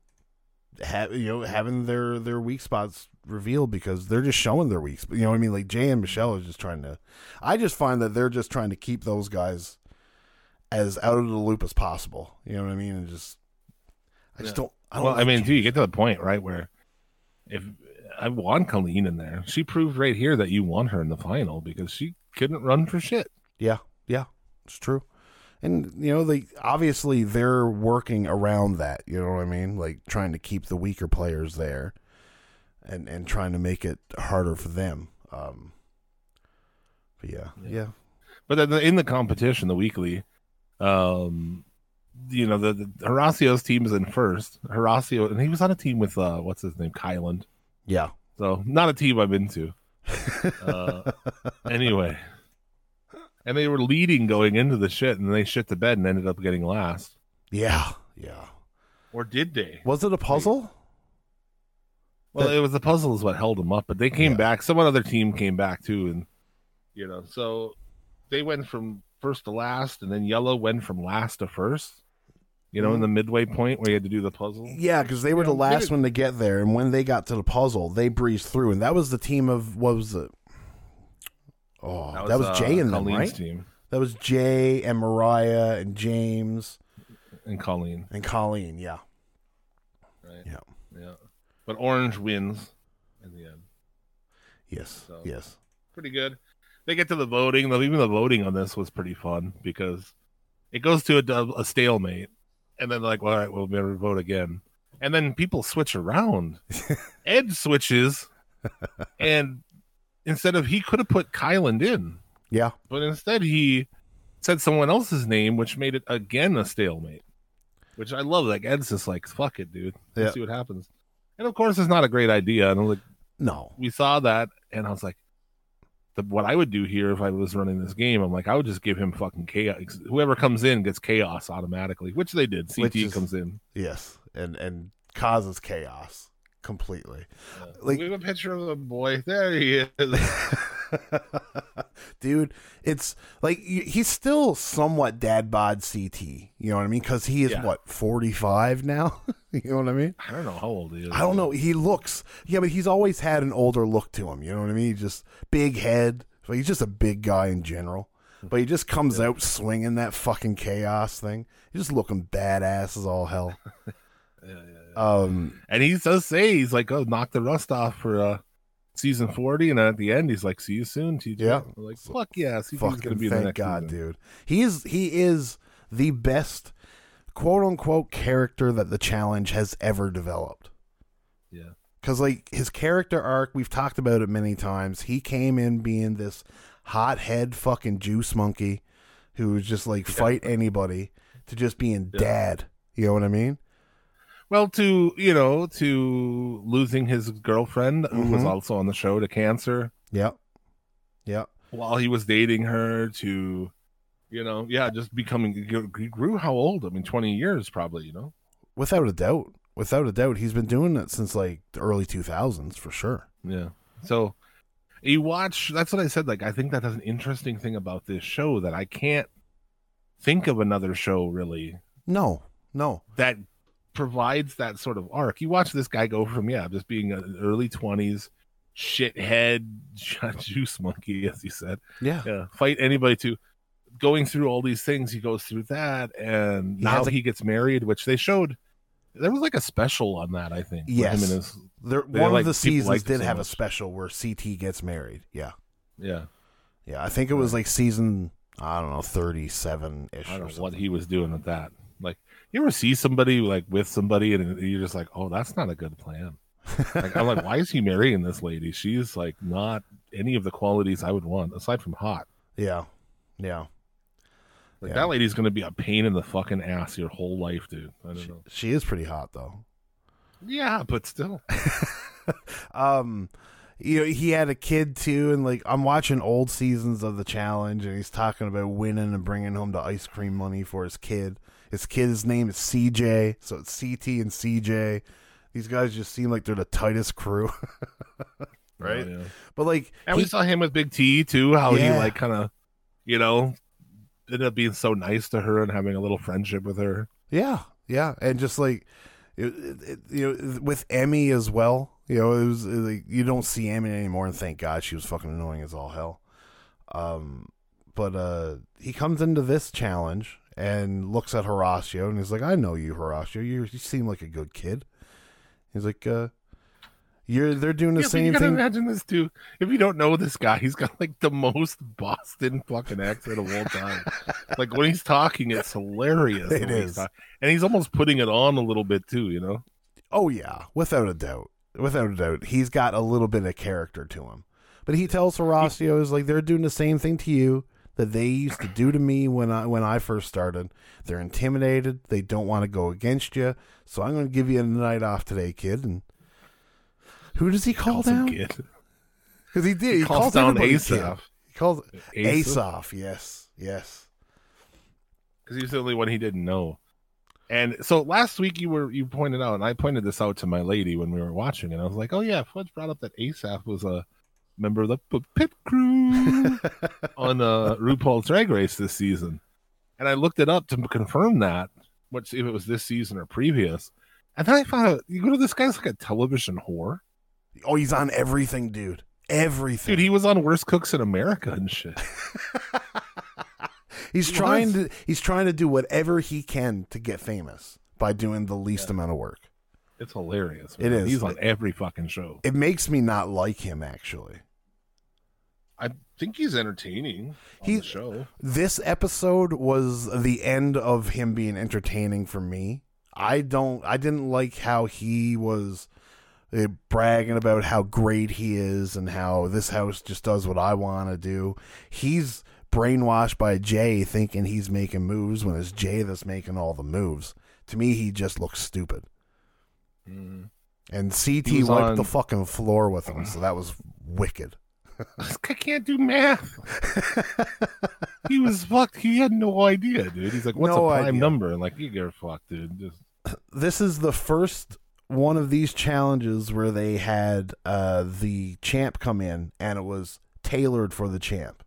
ha- you know, having their, their weak spots revealed because they're just showing their weak spots. You know what I mean? Like Jay and Michelle is just trying to. I just find that they're just trying to keep those guys as out of the loop as possible. You know what I mean? And just, I just yeah. don't. I don't well, like I mean, dude, you get to the point right where if I want Colleen in there, she proved right here that you want her in the final because she couldn't run for shit. Yeah, yeah, it's true. And you know, they obviously they're working around that. You know what I mean? Like trying to keep the weaker players there, and and trying to make it harder for them. Um, but yeah, yeah, yeah. But then in the competition, the weekly, um, you know, the, the Horacio's team is in first. Horacio, and he was on a team with uh, what's his name, Kylan. Yeah. So not a team I'm into. uh, anyway, and they were leading going into the shit, and they shit the bed and ended up getting last. Yeah, yeah. Or did they? Was it a puzzle? Well, that... it was the puzzle is what held them up, but they came yeah. back. Some other team came back too, and you know, so they went from first to last, and then Yellow went from last to first. You know, mm-hmm. in the midway point where you had to do the puzzle. Yeah, because they were yeah, the last did... one to get there, and when they got to the puzzle, they breezed through, and that was the team of what was it? Oh, that was, that was Jay uh, and them, right? Team. That was Jay and Mariah and James and Colleen and Colleen. Yeah, right. Yeah, yeah. But Orange wins in the end. Yes, so, yes. Pretty good. They get to the voting. Though even the voting on this was pretty fun because it goes to a, a stalemate. And then like, well, all right, we'll never vote again. And then people switch around. Ed switches, and instead of he could have put Kylan in, yeah, but instead he said someone else's name, which made it again a stalemate. Which I love. Like Ed's just like, fuck it, dude. Let's yeah. see what happens. And of course, it's not a great idea. And I'm like, no, we saw that, and I was like, the, what I would do here if I was running this game, I'm like, I would just give him fucking chaos. Whoever comes in gets chaos automatically, which they did. C T is, comes in. Yes, and and causes chaos completely. Yeah. Like, we have a picture of a boy. There he is. Dude, it's like he's still somewhat dad bod C T. You know what I mean? Because he is, yeah. what, forty-five now? You know what I mean? I don't know how old he is. I don't know. He looks, yeah, but he's always had an older look to him. You know what I mean? Just big head. So he's just a big guy in general. But he just comes yeah. out swinging that fucking chaos thing. He's just looking badass as all hell. yeah, yeah, yeah. Um, and he does say, he's like, oh, knock the rust off for uh, season forty. And at the end, he's like, see you soon, T J. Yeah. We're like, fuck yeah. C T's fucking gonna be thank the next God, season. Dude. He is, he is the best quote-unquote character that the challenge has ever developed. Yeah. Because, like, his character arc, we've talked about it many times. He came in being this hothead fucking juice monkey who was just, like, yeah. fight anybody to just being yeah. dad. You know what I mean? Well, to, you know, to losing his girlfriend, mm-hmm. who was also on the show, to cancer. Yeah. Yeah. While he was dating her, to... You know, yeah, just becoming, he grew how old? I mean, twenty years probably, you know? Without a doubt. Without a doubt. He's been doing that since like the early two thousands for sure. Yeah. So you watch, that's what I said. Like, I think that that's an interesting thing about this show that I can't think of another show really. No, no. That provides that sort of arc. You watch this guy go from, yeah, just being an early twenties shithead juice monkey, as you said. Yeah. yeah fight anybody to. Going through all these things, he goes through that, and he now a, he gets married, which they showed. There was like a special on that, I think. Yes, him and his, there, one like, of the seasons did so have much. A special where C T gets married. Yeah, yeah, yeah. I think it was like season I don't know, thirty-seven-ish. I don't know what he was doing with that. Like, you ever see somebody like with somebody and you're just like, oh, that's not a good plan. Like, I'm like, why is he marrying this lady? She's like not any of the qualities I would want aside from hot. Yeah, yeah. Like yeah. That lady's gonna be a pain in the fucking ass your whole life, dude. I don't she, know. She is pretty hot though. Yeah, but still. um, you know, he had a kid too, and like I'm watching old seasons of The Challenge, and he's talking about winning and bringing home the ice cream money for his kid. His kid's name is C J, so it's C T and C J. These guys just seem like they're the tightest crew, right? Oh, yeah. But like, and he, we saw him with Big T too. How yeah. he like kind of, you know, ended up being so nice to her and having a little friendship with her. Yeah, yeah, and just like, it, it, it, you know, with Emmy as well. You know, it was like you don't see Emmy anymore, and thank God, she was fucking annoying as all hell. Um, but uh, he comes into this challenge and looks at Horacio and he's like, "I know you, Horacio. You, you seem like a good kid." He's like, uh, you're, they're doing the yeah, same you gotta thing. Imagine this, too. If you don't know this guy, he's got like the most Boston fucking accent of all time. Like when he's talking, it's hilarious. It is. He's and he's almost putting it on a little bit, too, you know? Oh, yeah. Without a doubt. Without a doubt. He's got a little bit of character to him. But he tells Horacio, is like, they're doing the same thing to you that they used to do to me when I when I first started. They're intimidated. They don't want to go against you. So I'm going to give you a night off today, kid. And who does he call down? Because he did. He, he calls, calls down Asaf. He calls Asaf. Yes, yes. Because he was the only one he didn't know. And so last week you were you pointed out, and I pointed this out to my lady when we were watching, and I was like, oh yeah, Fudge brought up that Asaf was a member of the Pip Crew on uh, RuPaul's Drag Race this season, and I looked it up to confirm that, which if it was this season or previous, and then I found out you go to this guy's like a television whore. Oh, he's on everything, dude. Everything, dude. He was on Worst Cooks in America and shit. he's he trying was. to he's trying to do whatever he can to get famous by doing the least yeah. amount of work. It's hilarious. Man. It is. He's on every fucking show. It makes me not like him, actually. I think he's entertaining on he, the show. This episode was the end of him being entertaining for me. I don't. I didn't like how he was uh, bragging about how great he is and how this house just does what I want to do. He's brainwashed by Jay thinking he's making moves when it's Jay that's making all the moves. To me, he just looks stupid. Mm. And C T wiped on... the fucking floor with him, so that was wicked. This guy can't do math. He was fucked. He had no idea, dude. He's like, what's no a prime idea. number? And like, you get fucked, dude. Just... This is the first one of these challenges where they had uh, the champ come in, and it was tailored for the champ.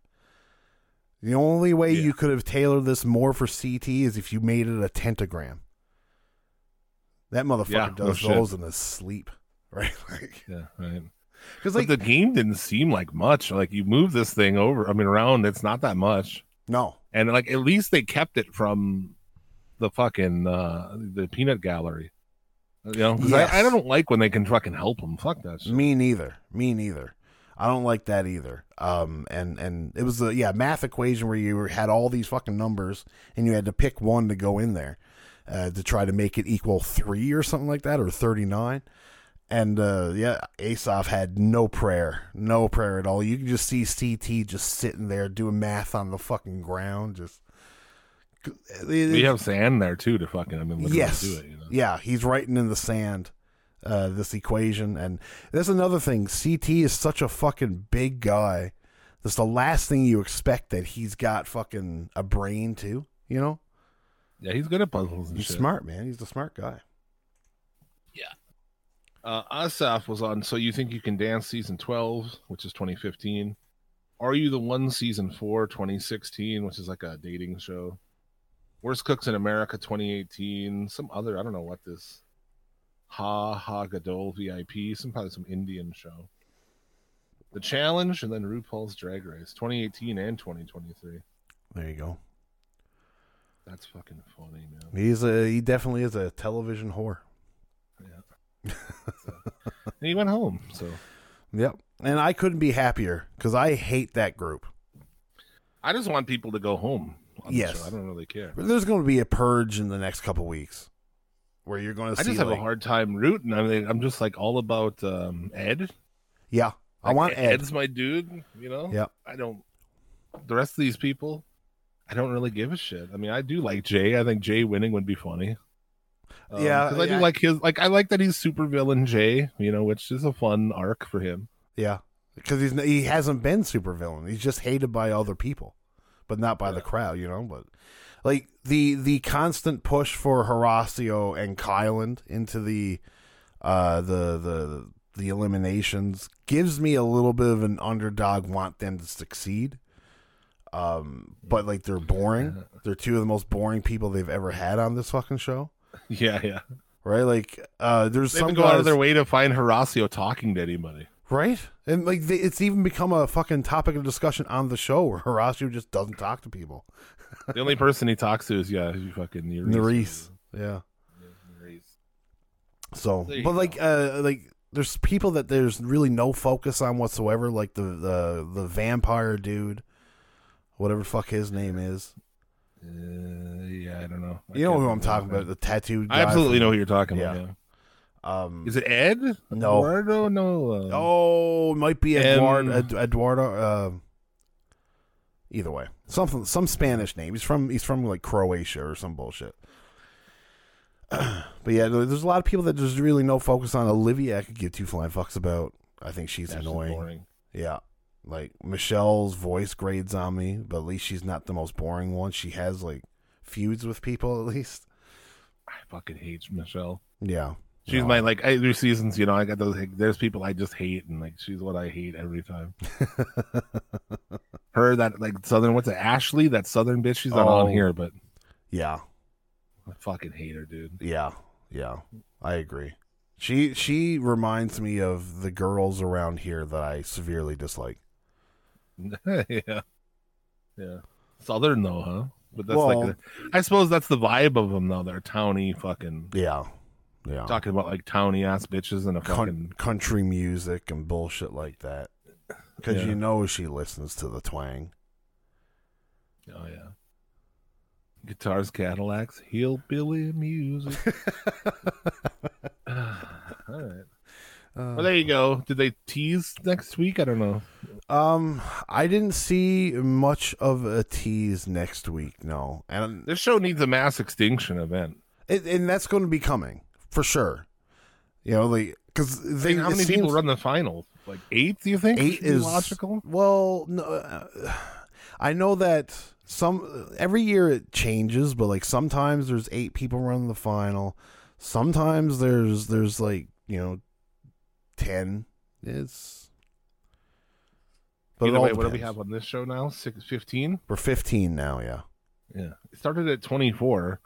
The only way yeah. you could have tailored this more for C T is if you made it a tentagram. That motherfucker yeah, does no those shit. in his sleep, right? Like, yeah, right. Because like the game didn't seem like much. Like you move this thing over, I mean, around. It's not that much. No, and like at least they kept it from the fucking uh, the peanut gallery. You know, because yes. I, I don't like when they can fucking help them. Fuck that shit. Me neither. Me neither. I don't like that either. Um, and and it was the yeah math equation where you had all these fucking numbers and you had to pick one to go in there. Uh, to try to make it equal three or something like that, or thirty-nine. And uh, yeah, Asaf had no prayer, no prayer at all. You can just see C T just sitting there doing math on the fucking ground. Just it, we have sand there too to fucking. I mean, look yes, do it, you know? Yeah, he's writing in the sand uh, this equation, and that's another thing. C T is such a fucking big guy. That's the last thing you expect that he's got fucking a brain too. You know. Yeah, he's good at puzzles and he's shit. Smart, man. He's the smart guy. Yeah. Uh, Asaf was on So You Think You Can Dance Season twelve, which is twenty fifteen. Are You the One Season four, twenty sixteen, which is like a dating show. Worst Cooks in America, twenty eighteen. Some other, I don't know what this. Ha Ha Gadol V I P. Some probably some Indian show. The Challenge, and then RuPaul's Drag Race, twenty eighteen and twenty twenty-three. There you go. That's fucking funny, man. He's a, he definitely is a television whore. Yeah. So, and he went home, so. Yep. And I couldn't be happier, because I hate that group. I just want people to go home. Yes. I don't really care. There's going to be a purge in the next couple weeks where you're going to I see. I just have like, a hard time rooting. I mean, I'm just like all about um, Ed. Yeah. I like, want Ed. Ed's my dude, you know? Yeah. I don't. The rest of these people, I don't really give a shit. I mean, I do like Jay. I think Jay winning would be funny. Um, yeah. Because I do I, like his. Like, I like that he's super villain Jay, you know, which is a fun arc for him. Yeah. Because he's he hasn't been super villain. He's just hated by other people. But not by yeah. the crowd, you know. But like the the constant push for Horacio and Kylan into the uh, the the the eliminations gives me a little bit of an underdog want them to succeed. Um, but like they're boring. They're two of the most boring people they've ever had on this fucking show. Yeah, yeah, right. Like uh, there's they've some been going guys... out of their way to find Horacio talking to anybody. Right? And like they, it's even become a fucking topic of discussion on the show where Horacio just doesn't talk to people. The only person he talks to is yeah, fucking Nerys. Yeah. yeah so, but like go. uh like there's people that there's really no focus on whatsoever, like the the, the vampire dude, whatever the fuck his name is. Uh, yeah, I don't know. I you know who I'm talking about, the tattooed guy. I absolutely know who you're talking yeah. about. Yeah. Um, is it Ed? No. Eduardo? No. Uh, oh, it might be Eduardo. Ed, Eduardo. Uh, either way, something, some Spanish name. He's from, he's from like Croatia or some bullshit. Uh, but yeah, there's a lot of people that there's really no focus on. Olivia, I could give two flying fucks about. I think she's That's annoying. Boring. Yeah, like Michelle's voice grades on me, but at least she's not the most boring one. She has like feuds with people at least. I fucking hate Michelle. Yeah. She's no. my, like, I, there's seasons, you know, I got those, like, there's people I just hate, and, like, she's what I hate every time. Her, that, like, Southern, what's it, Ashley, that Southern bitch, she's not oh, on here, but. Yeah. I fucking hate her, dude. Yeah, yeah, I agree. She, she reminds me of the girls around here that I severely dislike. yeah. Yeah. Southern, though, huh? But that's, well, like, the, I suppose that's the vibe of them, though, they're towny fucking. Yeah. Yeah. Talking about like towny ass bitches and a fucking country music and bullshit like that, because yeah. you know she listens to the twang. Oh yeah, guitars, Cadillacs, hillbilly music. All right, uh, well there you go. Did they tease next week? I don't know. Um, I didn't see much of a tease next week. No, and this show needs a mass extinction event, it, and that's going to be coming. For sure, you know, like because they I mean, how many seems, people run the finals? Like eight? Do you think eight is logical? Well, no, uh, I know that some every year it changes, but like sometimes there's eight people running the final. Sometimes there's there's like you know ten. It's but either it way, what do we have on this show now? Six, fifteen? We're fifteen now. Yeah, yeah. It started at twenty-four.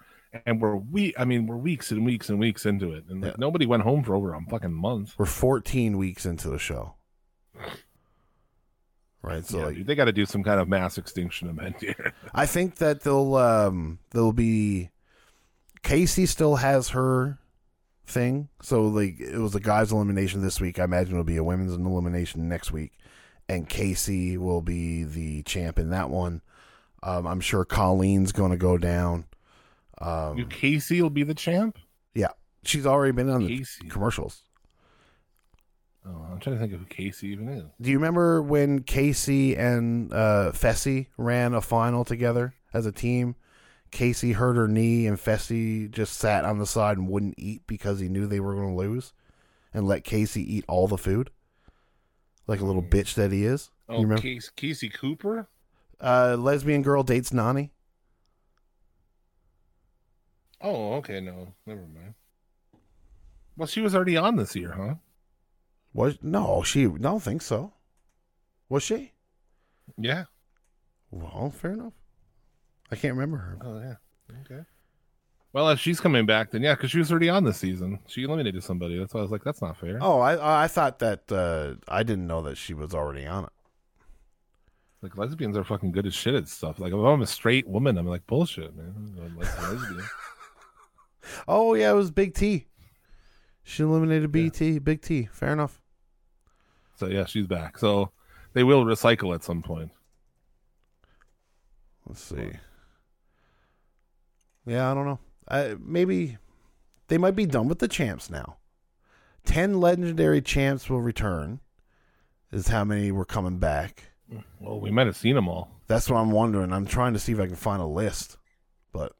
And we're we I mean we're weeks and weeks and weeks into it, and like, yeah. nobody went home for over a fucking month. We're fourteen weeks into the show, right? So yeah, like, dude, they got to do some kind of mass extinction event here. I think that they'll um they'll be Casey still has her thing, so like it was a guys' elimination this week. I imagine it'll be a women's elimination next week, and Casey will be the champ in that one. Um, I'm sure Colleen's going to go down. Um, Casey will be the champ? Yeah. She's already been on Casey. the commercials. Oh, I'm trying to think of who Casey even is. Do you remember when Casey and uh, Fessy ran a final together as a team? Casey hurt her knee and Fessy just sat on the side and wouldn't eat because he knew they were going to lose and let Casey eat all the food? Like a little bitch that he is. Oh, Casey, Casey Cooper? Uh, lesbian girl dates Nani. Oh, okay, no, never mind. Well, she was already on this year, huh? Was no, she I don't think so. Was she? Yeah. Well, fair enough. I can't remember her. Oh yeah. Okay. Well, if she's coming back, then yeah, because she was already on this season. She eliminated somebody. That's why I was like, that's not fair. Oh, I I thought that uh, I didn't know that she was already on it. Like, lesbians are fucking good as shit at stuff. Like, if I'm a straight woman, I'm like bullshit, man. I'm like a lesbian. Oh, yeah, it was Big T. She eliminated B T, yeah. Big T. Fair enough. So, yeah, she's back. So, they will recycle at some point. Let's see. Yeah, I don't know. I, maybe they might be done with the champs now. Ten legendary champs will return is how many were coming back. Well, we might have seen them all. That's what I'm wondering. I'm trying to see if I can find a list. But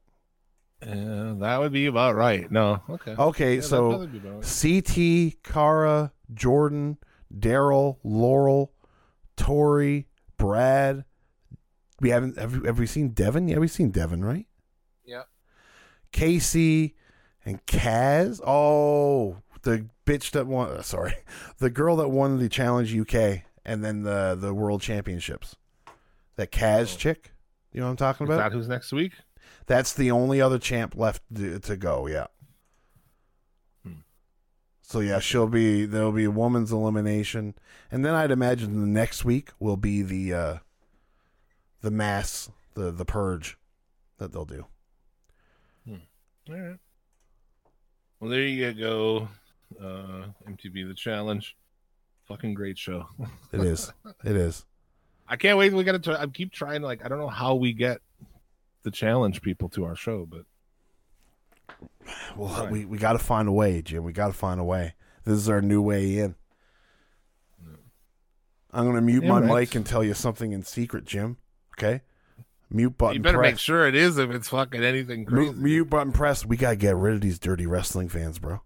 uh, that would be about right. No. Okay. Okay, yeah, so right. C T, Kara, Jordan, Daryl, Laurel, Tori, Brad. We haven't have, have we seen Devin? Yeah, we've seen Devin, right? Yeah. Casey and Kaz. Oh, the bitch that won sorry. The girl that won the Challenge U K and then the, the World Championships. That Kaz oh. chick. You know what I'm talking about? Is that who's next week? That's the only other champ left to, to go, yeah. Hmm. So yeah, she'll be there'll be a woman's elimination. And then I'd imagine the next week will be the uh, the mass, the, the purge that they'll do. Hmm. All right. Well, there you go. Uh, M T V The Challenge. Fucking great show. It is. It is. I can't wait. We got to I keep trying. Like, I don't know how we get the challenge people to our show, but. Well, right. we, we got to find a way, Jim. We got to find a way. This is our new way in. Yeah. I'm going to mute yeah, my right. mic and tell you something in secret, Jim. Okay. Mute button. You better press. Make sure it is if it's fucking anything crazy. Mute, mute button press. We got to get rid of these dirty wrestling fans, bro.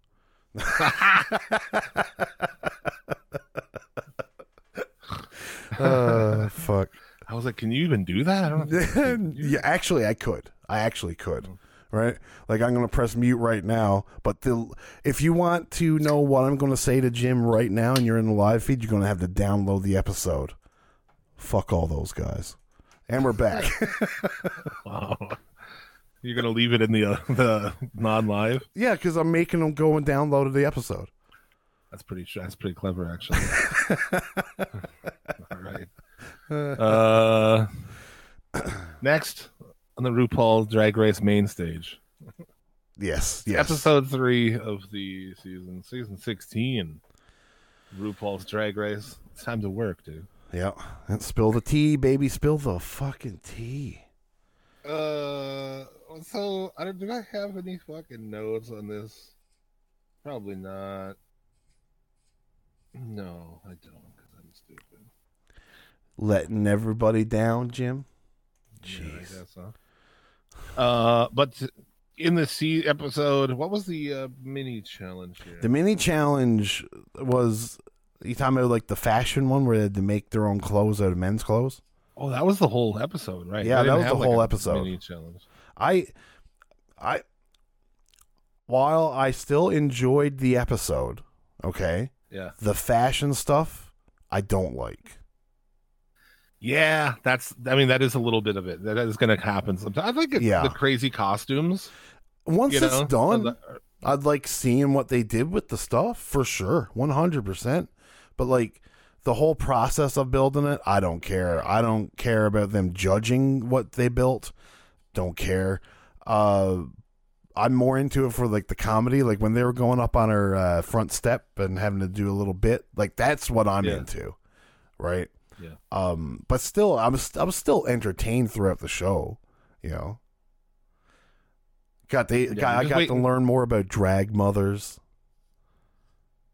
uh, fuck. I was like, can you even do that? I don't know. Yeah, actually, I could. I actually could. Oh. Right? Like, I'm going to press mute right now. But the, if you want to know what I'm going to say to Jim right now and you're in the live feed, you're going to have to download the episode. Fuck all those guys. And we're back. Wow. You're going to leave it in the uh, the non-live? Yeah, because I'm making them go and download the episode. That's pretty That's pretty clever, actually. All right. Uh, next, on the RuPaul's Drag Race main stage. Yes, yes. Episode three of the season, season sixteen. RuPaul's Drag Race. It's time to work, dude. Yeah, and spill the tea, baby. Spill the fucking tea. Uh, so I don't, do I have any fucking notes on this? Probably not. No, I don't, because I'm stupid. Letting everybody down, Jim. Jeez. Yeah, I guess so. Uh, but in the C episode, what was the uh, mini challenge here? The mini challenge was you talking about like the fashion one where they had to make their own clothes out of men's clothes? Oh, that was the whole episode, right? Yeah, that was the whole episode. I, I, while I still enjoyed the episode, okay, yeah, the fashion stuff I don't like. Yeah, that's. I mean, that is a little bit of it. That is going to happen sometimes. I think it's yeah. the crazy costumes. Once it's know, done, I'd like seeing what they did with the stuff for sure, one hundred percent. But like. The whole process of building it, I don't care. I don't care about them judging what they built. Don't care. Uh, I'm more into it for like the comedy, like when they were going up on her uh, front step and having to do a little bit. Like that's what I'm yeah. into, right? Yeah. Um, but still, I was I was still entertained throughout the show. You know, got they yeah, got I got waiting. to learn more about drag mothers.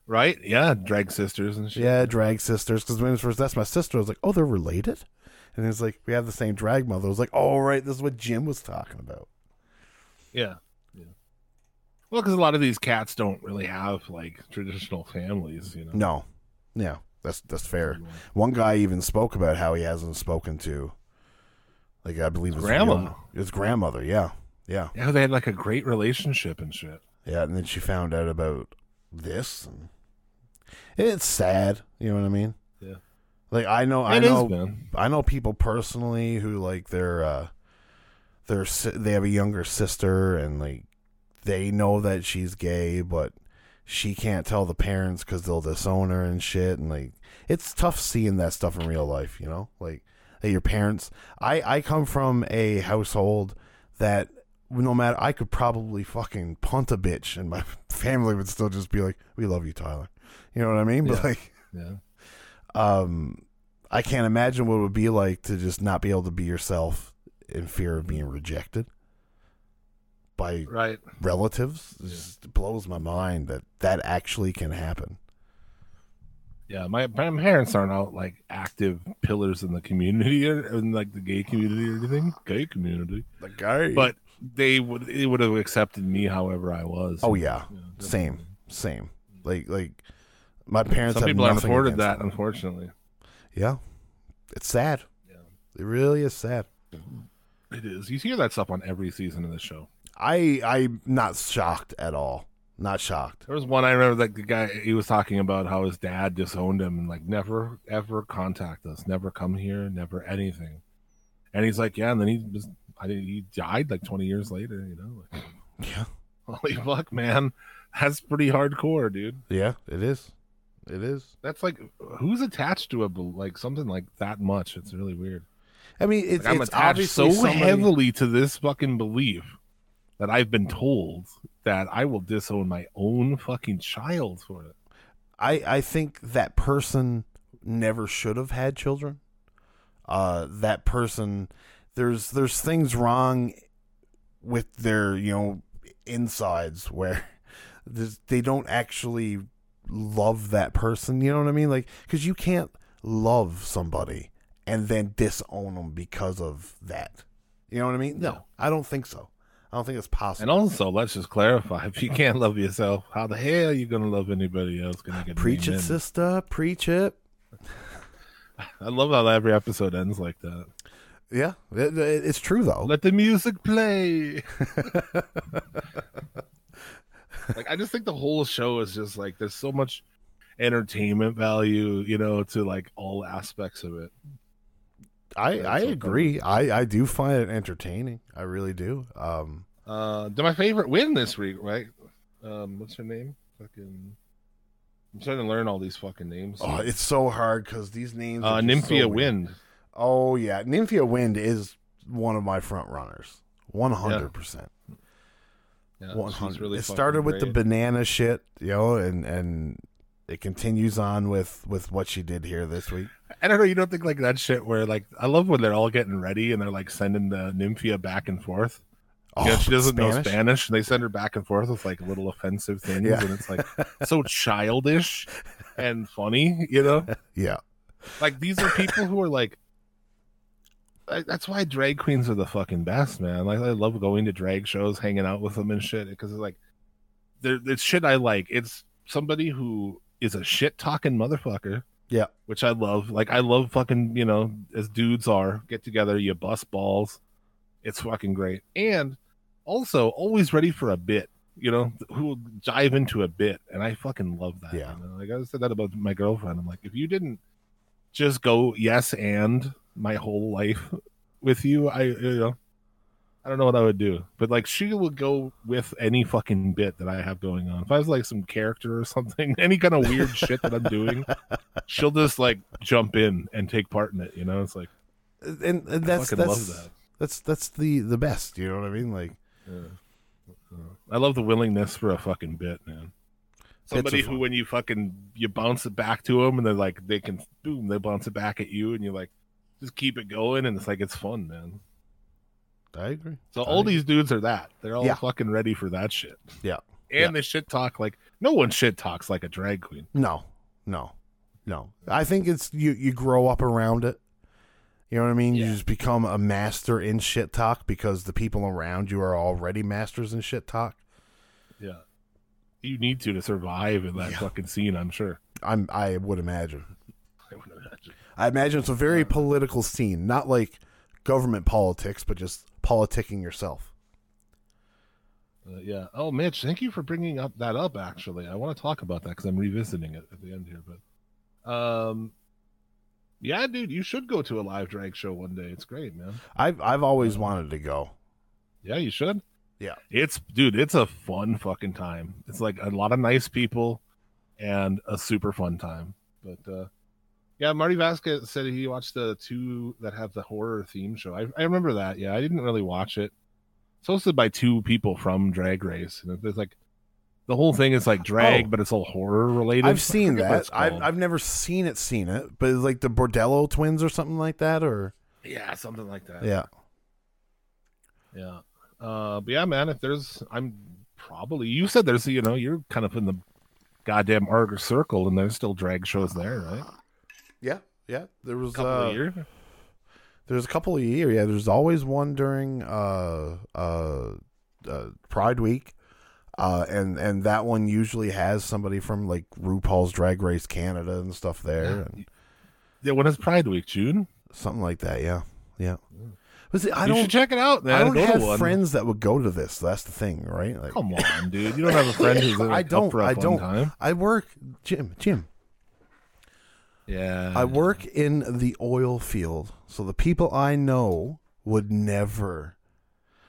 Right? Yeah, drag sisters and shit. Yeah, drag sisters. Because when I first asked my sister, I was like, oh, they're related? And it's like, we have the same drag mother. I was like, oh, right, this is what Jim was talking about. Yeah. yeah. Well, because a lot of these cats don't really have, like, traditional families, you know? No. Yeah, that's that's fair. One guy even spoke about how he hasn't spoken to, like, I believe his grandma. Young, his grandmother, yeah. Yeah. Yeah, they had, like, a great relationship and shit. Yeah, and then she found out about this and... It's sad, you know what I mean? Yeah. Like I know, I it know, is, man. I know people personally who like their, uh, their they have a younger sister, and like they know that she's gay, but she can't tell the parents because they'll disown her and shit. And like, it's tough seeing that stuff in real life, you know? Like that your parents. I I come from a household that no matter I could probably fucking punt a bitch, and my family would still just be like, "We love you, Tyler." You know what I mean? But yeah. like, yeah. Um, I can't imagine what it would be like to just not be able to be yourself in fear of being rejected by right. relatives. It just blows my mind that that actually can happen. Yeah, my my parents aren't out like active pillars in the community, in like the gay community or anything. Gay community, the gay. But they would they would have accepted me however I was. Oh yeah, you know, same, same. Like like my parents. Some have people haven't afforded that, them. Unfortunately. Yeah, it's sad. Yeah, it really is sad. It is. You hear that stuff on every season of the show. I I'm not shocked at all. Not shocked. There was one I remember, like the guy, he was talking about how his dad disowned him and like never ever contact us, never come here, never anything. And he's like, yeah, and then he just, I didn't, he died like twenty years later, you know. Like, yeah. Holy fuck, man, that's pretty hardcore, dude. Yeah, it is. It is. That's like, who's attached to a like something like that much? It's really weird. I mean, it's, like, I'm it's attached so somebody... heavily to this fucking belief that I've been told that I will disown my own fucking child for it. I, I think that person never should have had children. Uh, that person, there's there's things wrong with their, you know, insides where they don't actually love that person. You know what I mean? Like, because you can't love somebody and then disown them because of that. You know what I mean? No, I don't think so. I don't think it's possible. And also, let's just clarify: if you can't love yourself, how the hell are you gonna love anybody else? Gonna get preach it, in? Sister. Preach it. I love how every episode ends like that. Yeah, it, it, it's true though. Let the music play. Like I just think the whole show is just like there's so much entertainment value, you know, to like all aspects of it. I, I agree. I, I do find it entertaining. I really do. Um, uh, my favorite win this week, right? Um, what's her name? Fucking. I'm starting to learn all these fucking names. Oh, it's so hard because these names. Uh, Nymphia Wind. Oh yeah, Nymphia Wind is one of my front runners. One hundred percent. One hundred. It started with the banana shit, you know, and and. It continues on with, with what she did here this week. I don't know. You don't think like that shit where like I love when they're all getting ready and they're like sending the Nymphia back and forth. Oh, you know, she doesn't Spanish? know Spanish, and they send her back and forth with like little offensive things, yeah. And it's like so childish and funny, you know? Yeah. Like these are people who are like. That's why drag queens are the fucking best, man. Like I love going to drag shows, hanging out with them and shit, because it's like, there, it's shit I like. It's somebody who. Is a shit talking motherfucker. Yeah. Which I love. Like I love fucking, you know, as dudes are, get together, you bust balls. It's fucking great. And also always ready for a bit, you know, who will dive into a bit. And I fucking love that. Yeah. You know? Like I said that about my girlfriend. I'm like, if you didn't just go yes and my whole life with you, I you know I don't know what I would do, but like she would go with any fucking bit that I have going on. If I was like some character or something, any kind of weird shit that I'm doing, she'll just like jump in and take part in it. You know, it's like, and, and that's I fucking that's, love that. that's that's the the best. You know what I mean? Like, yeah. I love the willingness for a fucking bit, man. Somebody who, fun. when you fucking you bounce it back to them, and they're like, they can boom, they bounce it back at you, and you like just keep it going, and it's like it's fun, man. I agree. So I all agree. These dudes are that. They're all yeah. fucking ready for that shit. Yeah. And yeah. they shit talk like no one shit talks like a drag queen. No. No. No. I think it's you you grow up around it. You know what I mean? Yeah. You just become a master in shit talk because the people around you are already masters in shit talk. Yeah. You need to to survive in that yeah. fucking scene, I'm sure. I'm I would imagine. I would imagine. I imagine it's a very yeah. political scene, not like government politics, but just politicking yourself. Uh, yeah. Oh, Mitch, thank you for bringing up that up. Actually, I want to talk about that because I'm revisiting it at the end here. But, um, yeah, dude, you should go to a live drag show one day. It's great, man. I've I've always um, wanted to go. Yeah, you should. Yeah, it's dude, it's a fun fucking time. It's like a lot of nice people and a super fun time. But uh, yeah, Marty Vasquez said he watched the two that have the horror theme show. I, I remember that. Yeah, I didn't really watch it. It's hosted by two people from Drag Race. And there's like the whole thing is like drag, oh, but it's all horror related. I've seen that. I've I've never seen it. Seen it, but it's like the Bordello twins or something like that, or yeah, something like that. Yeah, Yeah. Uh, but yeah, man, if there's, I'm probably, you said there's, you know, you're kind of in the goddamn Arger circle and there's still drag shows there, right? Yeah. Yeah. There was a couple uh, a year. There's a couple a year. Yeah. There's always one during uh, uh, uh, Pride Week. Uh, and, and that one usually has somebody from like RuPaul's Drag Race Canada and stuff there. And... yeah, when is Pride Week? June? Something like that, yeah. Yeah. But see, I you don't, should check it out, man. I don't go have one. friends that would go to this. That's the thing, right? Like... come on, dude. You don't have a friend who's I don't, I don't. Time. I work, Jim, Jim. Yeah. I work in the oil field, so the people I know would never...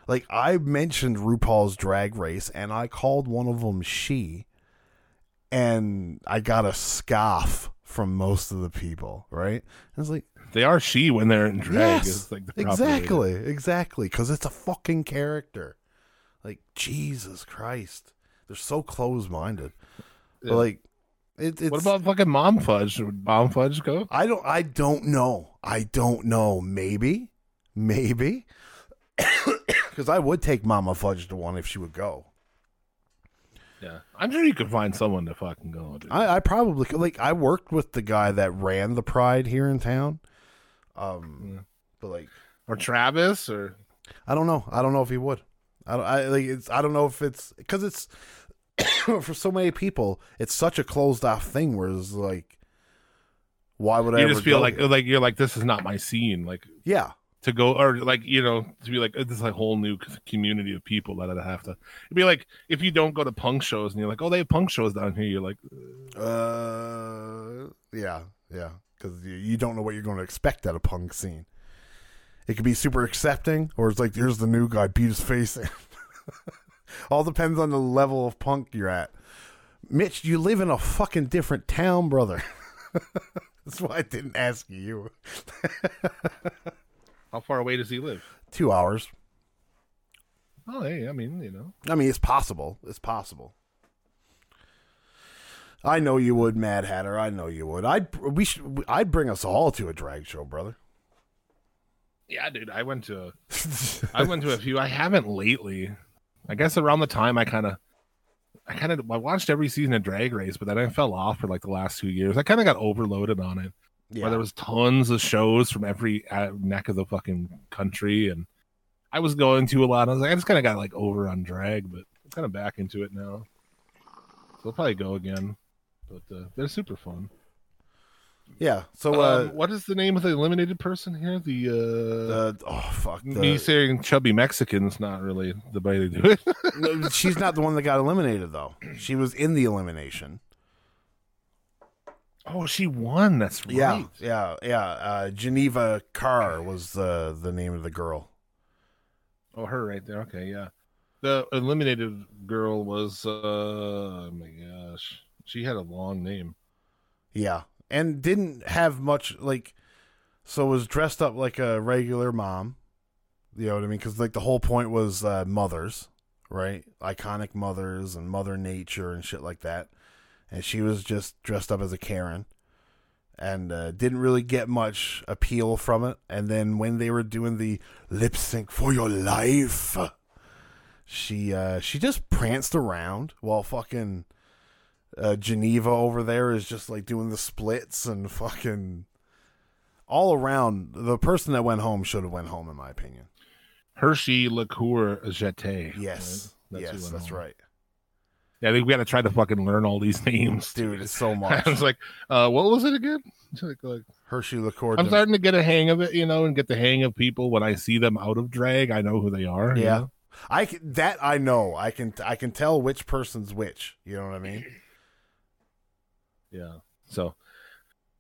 like, I mentioned RuPaul's Drag Race, and I called one of them she, and I got a scoff from most of the people, right? I was like... they are she when they're in drag. Yes, is like the exactly, exactly, because it's a fucking character. Like, Jesus Christ. They're so close-minded. Yeah. Like, it, it's... what about fucking Mom Fudge? Would Mom Fudge go? I don't, I don't know. I don't know. Maybe. Maybe. Because I would take Mama Fudge to one if she would go. Yeah, I'm sure you could find someone to fucking go. I, I probably could. Like, I worked with the guy that ran the Pride here in town. Um, yeah. But like, or Travis, or I don't know. I don't know if he would. I don't. I like. It's. I don't know if it's because it's for so many people. It's such a closed off thing. Where it's like, why would you I? You just ever feel go like here? Like you're like, this is not my scene. Like, yeah. To go, or like, you know, to be like, oh, this is a whole new community of people that I have to. It'd be like if you don't go to punk shows and you're like, oh, they have punk shows down here. You're like, uh, yeah, yeah, because you don't know what you're going to expect at a punk scene. It could be super accepting, or it's like, here's the new guy, beat his face in. All depends on the level of punk you're at. Mitch, you live in a fucking different town, brother. That's why I didn't ask you. How far away does he live? Two hours. Oh, hey, I mean, you know. I mean, it's possible. It's possible. I know you would, Mad Hatter. I know you would. I'd we should. I'd bring us all to a drag show, brother. Yeah, dude. I went to. I went to a few. I haven't lately. I guess around the time I kind of, I kind of, I watched every season of Drag Race, but then I fell off for like the last two years. I kind of got overloaded on it. Yeah. Where there was tons of shows from every neck of the fucking country, and I was going to a lot. I was like, I just kind of got like over on drag, but I'm kind of back into it now. So I'll probably go again, but uh, they're super fun. Yeah. So um, uh, what is the name of the eliminated person here? The uh, the oh fuck, the... me saying chubby Mexican's not really the way they do it. No, she's not the one that got eliminated though. She was in the elimination. Oh, she won. That's right. Yeah, yeah, yeah. Uh, Geneva Carr was the the name of the girl. Oh, her right there. Okay, yeah. The eliminated girl was. Uh, oh my gosh, she had a long name. Yeah, and didn't have much like. So was dressed up like a regular mom. You know what I mean? Because like the whole point was uh, mothers, right? Iconic mothers and Mother Nature and shit like that. And she was just dressed up as a Karen and uh, didn't really get much appeal from it. And then when they were doing the lip sync for your life, she uh, she just pranced around while fucking uh, Geneva over there is just like doing the splits and fucking all around. The person that went home should have went home, in my opinion. Hershey Liqueur Jeté. Yes. Right? That's yes, that's home. Right. Yeah, I think we got to try to fucking learn all these names, dude. It's so much. I was like, uh, what was it again? Like, like, Hershey Liqueur. I'm starting to get a hang of it, you know, and get the hang of people when I see them out of drag. I know who they are. Yeah, you know? I can, that I know. I can I can tell which person's which. You know what I mean? Yeah. So,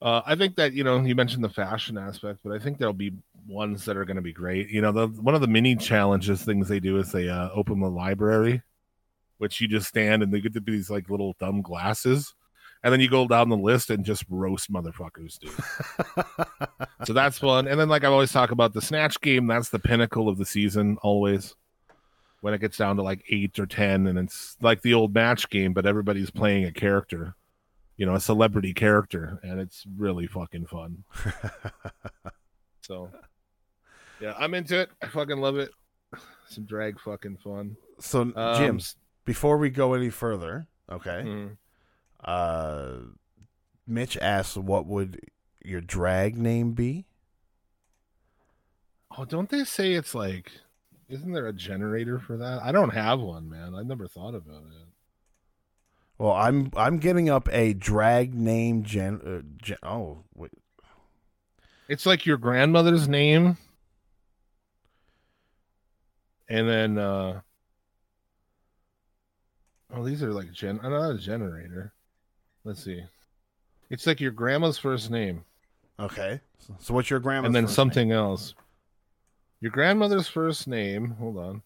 uh, I think that you know you mentioned the fashion aspect, but I think there'll be ones that are going to be great. You know, the, one of the mini challenges things they do is they uh, open the library. Which you just stand and they get to be these like little dumb glasses. And then you go down the list and just roast motherfuckers, dude. So that's fun. And then like I always talk about the snatch game. That's the pinnacle of the season always. When it gets down to like eight or ten and it's like the old match game, but everybody's playing a character, you know, a celebrity character. And it's really fucking fun. So yeah, I'm into it. I fucking love it. some drag fucking fun. So, um, Jim, before we go any further, okay, mm. uh, Mitch asks, what would your drag name be? Oh, don't they say it's like, isn't there a generator for that? I don't have one, man. I never thought about it. Well, I'm I'm getting up a drag name gen. Uh, gen oh, wait. It's like your grandmother's name, and then uh, oh, these are like gen. I'm not a generator. Let's see. It's like your grandma's first name. Okay. So what's your grandma's? And then first something name? else. Your grandmother's first name. Hold on.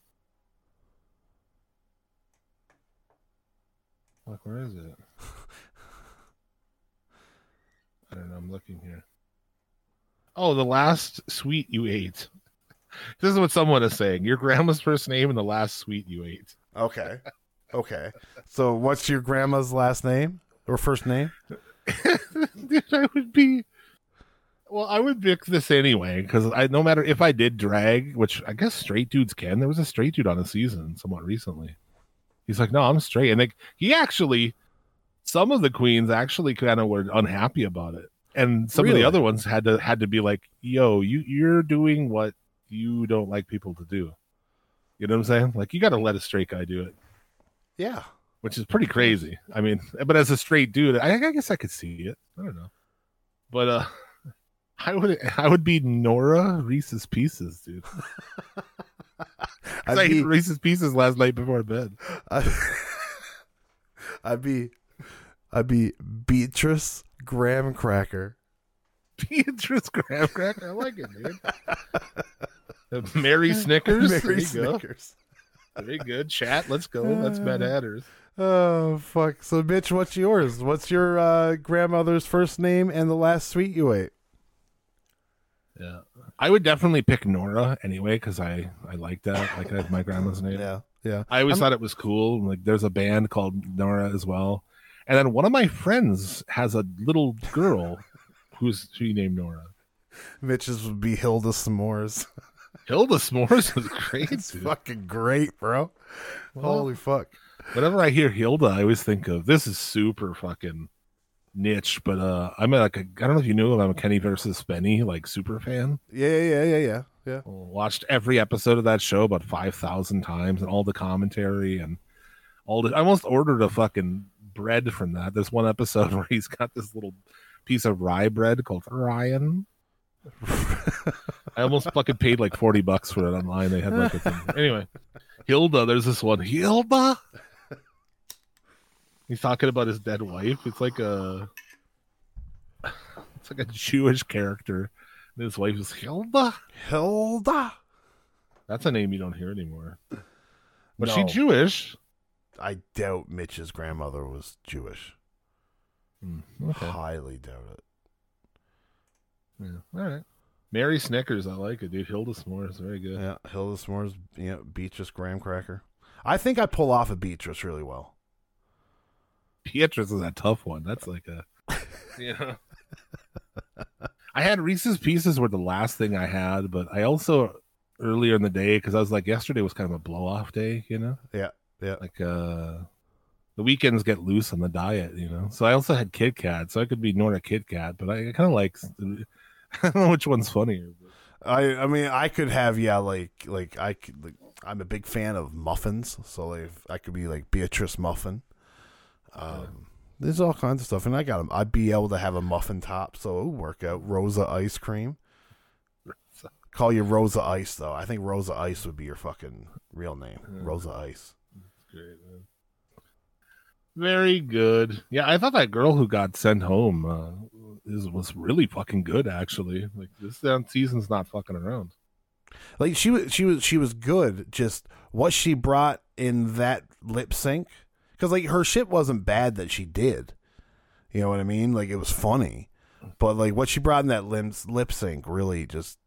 Look, where is it? I don't know. I'm looking here. Oh, the last sweet you ate. This is what someone is saying. Your grandma's first name and the last sweet you ate. Okay. Okay. So what's your grandma's last name or first name? Dude, I would be... Well, I would pick this anyway, because I no matter if I did drag, which I guess straight dudes can. There was a straight dude on a season somewhat recently. He's like, no, I'm straight. And they, he actually, some of the queens actually kind of were unhappy about it. And some really? of the other ones had to had to be like, yo, you, you're doing what you don't like people to do. You know what I'm saying? Like, you got to let a straight guy do it. Yeah. Which is pretty crazy. I mean, but as a straight dude, I, I guess I could see it. I don't know. But uh, I would I would be Nora Reese's Pieces, dude. I'd I be, ate Reese's Pieces last night before bed. I'd, I'd be, I'd be Beatrice Graham Cracker. Beatrice Graham Cracker, I like it, dude. Mary Snickers, Mary there you Snickers. Go. Very good chat. Let's go. Let's bet adders. Oh fuck! So, Mitch, what's yours? What's your uh, grandmother's first name and the last sweet you ate? Yeah. I would definitely pick Nora anyway because I, I like that. Like, I have my grandma's name. Yeah, yeah. I always I'm... thought it was cool. Like, there's a band called Nora as well. And then one of my friends has a little girl who's she named Nora. Mitch's would be Hilda S'mores. Hilda S'mores is great. It's fucking great, bro. Well, holy fuck. Whenever I hear Hilda, I always think of this is super fucking niche, but uh I'm like a, I don't know if you knew him, I'm a Kenny versus Spenny like super fan. Yeah, yeah, yeah, yeah, yeah. Watched every episode of that show about five thousand times, and all the commentary and all the. I almost ordered a fucking bread from that. There's one episode where he's got this little piece of rye bread called Ryan. I almost fucking paid like forty bucks for it online. They had like a thing. Anyway, Hilda. There's this one Hilda. He's talking about his dead wife. It's like a, it's like a Jewish character. And his wife is Hilda. Hilda. That's a name you don't hear anymore. Was no. she Jewish? I doubt Mitch's grandmother was Jewish. Mm, okay. Highly doubt it. Yeah. All right. Mary Snickers. I like it, dude. Hilda S'mores. Very good. Yeah. Hilda S'mores. Yeah. Beatrice Graham Cracker. I think I pull off a Beatrice really well. Beatrice is a tough one. That's like a, you know. I had Reese's Pieces were the last thing I had, but I also earlier in the day because I was like yesterday was kind of a blow off day, you know. Yeah, yeah. Like uh, the weekends get loose on the diet, you know. So I also had Kit Kat, so I could be Nora Kit Kat, but I, I kind of like. I don't know which one's funnier. But. I I mean I could have yeah like like I could, like, I'm a big fan of muffins, so like I could be like Beatrice Muffin. Um, there's all kinds of stuff, and I got them. I'd be able to have a muffin top, so it'll work out. Rosa ice cream. Call you Rosa Ice, though. I think Rosa Ice would be your fucking real name. Yeah. Rosa Ice. That's great, man. Very good. Yeah, I thought that girl who got sent home uh, is was really fucking good, actually. Like this season's not fucking around. Like she was, she was, she was good. Just what she brought in that lip sync. Because, like, her shit wasn't bad that she did. You know what I mean? Like, it was funny. But, like, what she brought in that lip, lip sync really just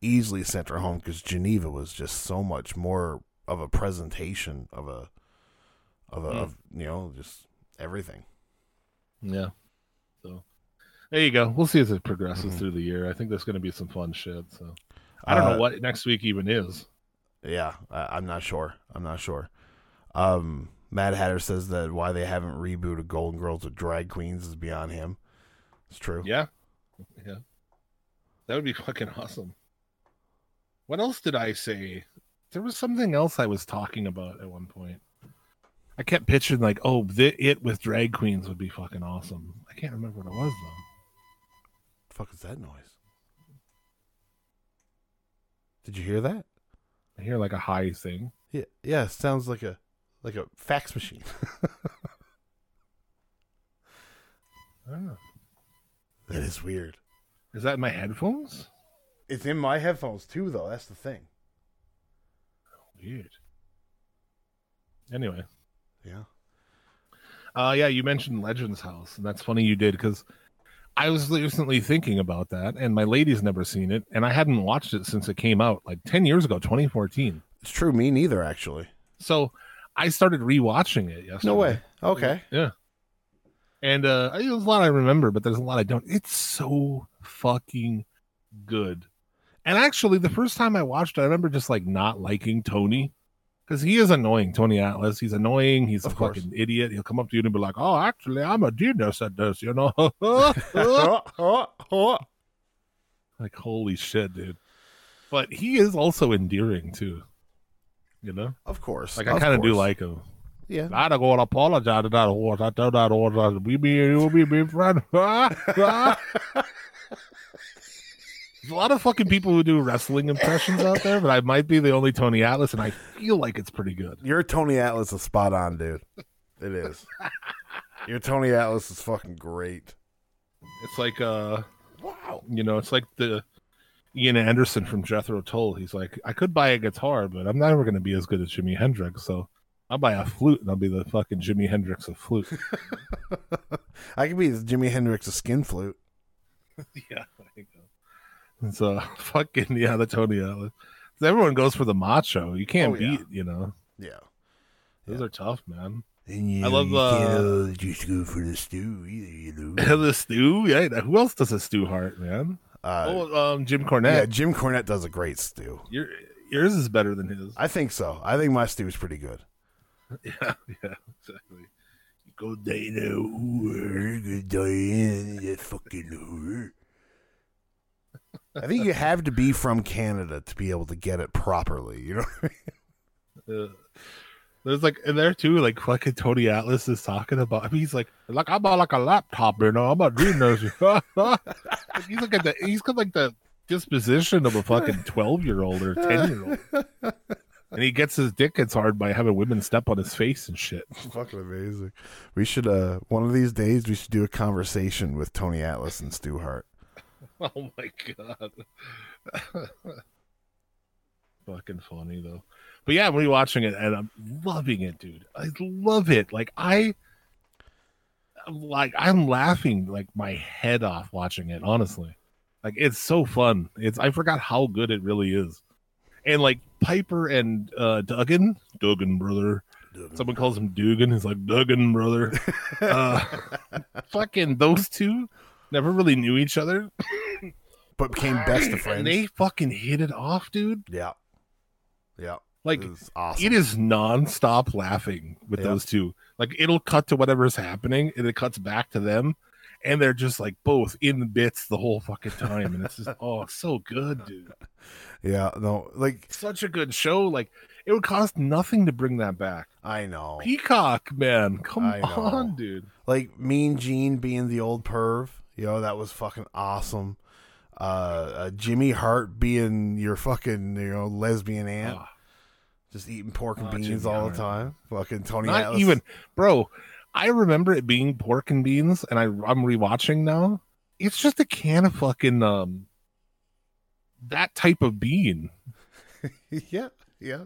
easily sent her home because Geneva was just so much more of a presentation of a, of, a, mm. of you know, just everything. Yeah. So, there you go. We'll see as it progresses mm-hmm. through the year. I think there's going to be some fun shit. So, I don't uh, know what next week even is. yeah, I, I'm not sure. I'm not sure. Um, Mad Hatter says that why they haven't rebooted Golden Girls with drag queens is beyond him. It's true. Yeah. Yeah. That would be fucking awesome. What else did I say? There was something else I was talking about at one point. I kept picturing like, oh, th- it with drag queens would be fucking awesome. I can't remember what it was though. What the fuck is that noise? Did you hear that? I hear like a high thing. Yeah, yeah, sounds like a like a fax machine. Oh. That is weird. Is that in my headphones? It's in my headphones too, though. That's the thing. Weird. Anyway. Yeah. Uh, yeah, you mentioned Legends House, and that's funny you did, because I was recently thinking about that, and my lady's never seen it, and I hadn't watched it since it came out, like ten years ago, twenty fourteen. It's true. Me neither, actually. So I started rewatching it yesterday. No way. Okay. Yeah. And uh, there's a lot I remember, but there's a lot I don't. It's so fucking good. And actually, the first time I watched it, I remember just like not liking Tony. Because he is annoying, Tony Atlas. He's annoying. He's of a course. Fucking idiot. He'll come up to you and be like, oh, actually, I'm a genius at this, you know? Like, holy shit, dude. But he is also endearing, too. You know? Of course. Like, I kind of do like him. Yeah. I don't want to apologize to that horse. I tell that horse, we be, you be, be friend. There's a lot of fucking people who do wrestling impressions out there, but I might be the only Tony Atlas, and I feel like it's pretty good. Your Tony Atlas is spot on, dude. It is. Your Tony Atlas is fucking great. It's like, uh, wow, you know, it's like the Ian Anderson from Jethro Tull. He's like, I could buy a guitar, but I'm never going to be as good as Jimi Hendrix, so I'll buy a flute, and I'll be the fucking Jimi Hendrix of flute. I could be the Jimi Hendrix of skin flute. Yeah, I think so. Fucking yeah, the Tony Atlas. Everyone goes for the macho. You can't oh, yeah. beat, you know. Yeah, those yeah. are tough, man. And you, I love you uh, can't just go for the stew either, you know. The stew, yeah. Who else does a stew heart, man? Uh, oh, um, Jim Cornette. Yeah, Jim Cornette does a great stew. Your yours is better than his. I think so. I think my stew is pretty good. Yeah, yeah, exactly. You go down there, you go down that fucking. I think you have to be from Canada to be able to get it properly. You know what I mean? Uh, there's like, and there too, like fucking Tony Atlas is talking about, I mean, he's like, like I'm on like a laptop, you know, I'm a dream nurse. He's like at the, he's got like the disposition of a fucking twelve year old or ten year old. And he gets his dick gets hard by having women step on his face and shit. Fucking amazing. We should, uh, one of these days we should do a conversation with Tony Atlas and Stu Hart. Oh my god. Fucking funny though. But yeah, I'm rewatching it and I'm loving it, dude. I love it. Like I like I'm laughing like my head off watching it, honestly. Like it's so fun. It's I forgot how good it really is. And like Piper and uh Duggan, Duggan brother. Duggan. Someone calls him Duggan. He's like Duggan brother. uh, fucking those two never really knew each other. But became best of friends. And they fucking hit it off, dude. Yeah. Yeah. Like, it is, awesome. It is nonstop laughing with yeah. those two. Like, it'll cut to whatever's happening, and it cuts back to them, and they're just, like, both in bits the whole fucking time. And it's just, oh, it's so good, dude. Yeah, no, like... Such a good show. Like, it would cost nothing to bring that back. I know. Peacock, man. Come on, dude. Like, Mean Gene being the old perv. You know, that was fucking awesome. Uh, uh, Jimmy Hart being your fucking, you know, lesbian aunt. Oh. Just eating pork and oh, beans Jimmy all Hart. The time. Fucking Tony Not Atlas. Even, bro, I remember it being pork and beans, and I, I'm rewatching now. It's just a can of fucking um, that type of bean. Yeah, yeah.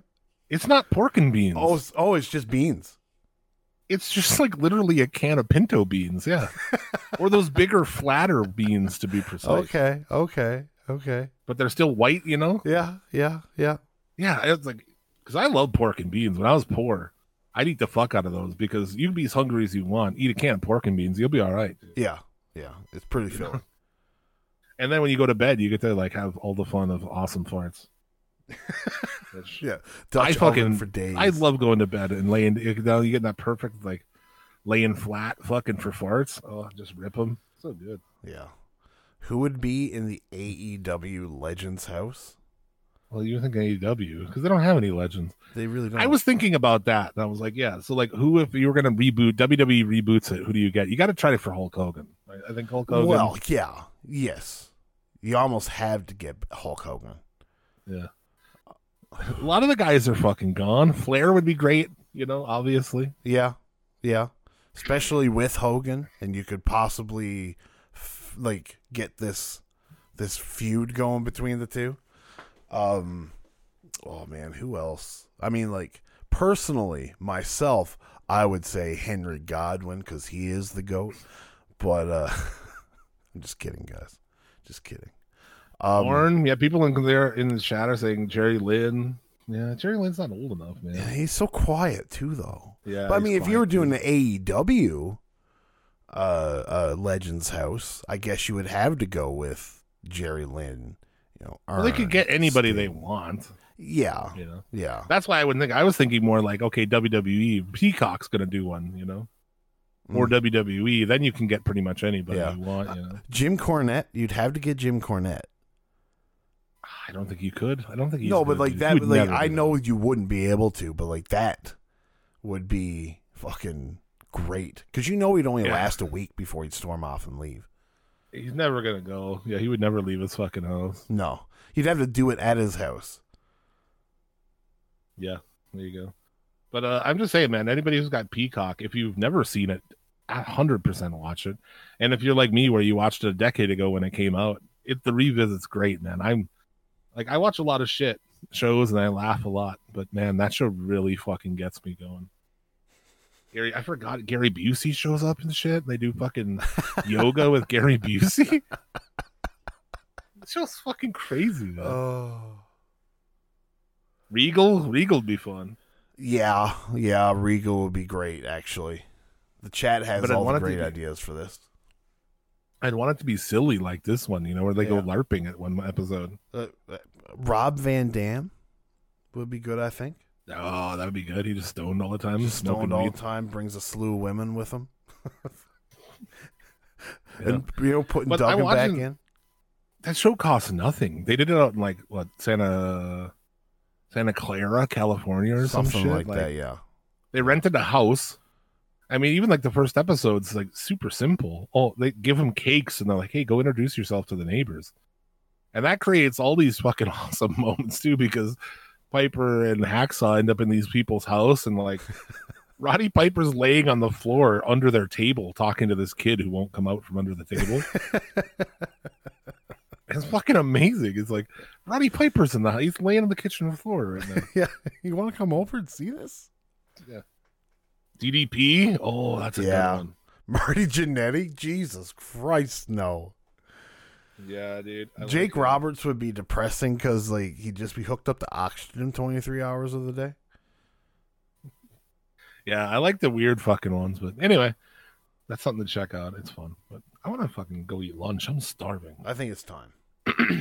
It's not pork and beans. Oh, oh, it's just beans. It's just like literally a can of pinto beans, yeah. Or those bigger, flatter beans, to be precise. Okay, okay, okay. But they're still white, you know? Yeah, yeah, yeah. Yeah, it's like, because I love pork and beans. When I was poor, I'd eat the fuck out of those because you can be as hungry as you want. Eat a can of pork and beans, you'll be all right. Dude. Yeah, yeah. It's pretty filling. You know? And then when you go to bed, you get to like have all the fun of awesome farts. Yeah, Dutch I fucking for days. I love going to bed and laying. You know, you get that perfect like laying flat, fucking for farts. Oh, just rip them. So good. Yeah. Who would be in the A E W Legends house? Well, you think A E W because they don't have any legends. They really don't. I was thinking about that. And I was like, yeah. So, like, who if you were going to reboot W W E reboots it? Who do you get? You got to try it for Hulk Hogan. Right? I think Hulk Hogan. Well, yeah, yes. You almost have to get Hulk Hogan. Yeah. A lot of the guys are fucking gone. Flair would be great, you know, obviously. Yeah, yeah. Especially with Hogan, and you could possibly f- like get this this feud going between the two. Um, oh man, who else? I mean, like personally, myself, I would say Henry Godwin because he is the GOAT. But uh, I'm just kidding, guys. Just kidding. Um, Warren, yeah, people in there in the chat are saying Jerry Lynn. Yeah, Jerry Lynn's not old enough, man. Yeah, he's so quiet too, though. Yeah, but I mean, if you were doing too. the A E W uh, uh, Legends House, I guess you would have to go with Jerry Lynn. You know, well, they could get anybody Steve. they want. Yeah, you know? Yeah. That's why I wouldn't think. I was thinking more like, okay, W W E Peacock's gonna do one, you know. Or mm. W W E, then you can get pretty much anybody yeah. you want. You know? uh, Jim Cornette, you'd have to get Jim Cornette. I don't think you could. I don't think you could. No, but like that, like I know you wouldn't be able to, but like that would be fucking great. Because you know he'd only yeah. last a week before he'd storm off and leave. He's never going to go. Yeah, he would never leave his fucking house. No. He'd have to do it at his house. Yeah, there you go. But uh, I'm just saying, man, anybody who's got Peacock, if you've never seen it, one hundred percent watch it. And if you're like me where you watched it a decade ago when it came out, it the revisit's great, man. I'm Like, I watch a lot of shit shows and I laugh a lot, but man, that show really fucking gets me going. Gary, I forgot Gary Busey shows up and shit. And they do fucking yoga with Gary Busey. It's just fucking crazy, man. Oh. Regal? Regal would be fun. Yeah, yeah, Regal would be great, actually. The chat has but all the great be- ideas for this. I'd want it to be silly like this one, you know, where they yeah. go LARPing at one episode. Uh, uh, Rob Van Dam would be good, I think. Oh, that would be good. He just stoned all the time. Just stoned all the time, brings a slew of women with him. yeah. And, you know, putting but Duggan back in, in. That show costs nothing. They did it out in, like, what, Santa Santa Clara, California or something some shit. Like, like that, yeah. They rented a house. I mean, even like the first episode's like super simple. Oh, they give them cakes and they're like, hey, go introduce yourself to the neighbors. And that creates all these fucking awesome moments too, because Piper and Hacksaw end up in these people's house and like Roddy Piper's laying on the floor under their table talking to this kid who won't come out from under the table. It's fucking amazing. It's like Roddy Piper's in the house. He's laying on the kitchen floor right now. Yeah. You want to come over and see this? Yeah. D D P? Oh, that's a yeah. good one. Marty Jannetty? Jesus Christ, no. Yeah, dude. I Jake like Roberts would be depressing because like he'd just be hooked up to oxygen twenty-three hours of the day. Yeah, I like the weird fucking ones, but anyway, that's something to check out. It's fun, but I want to fucking go eat lunch. I'm starving. I think it's time. You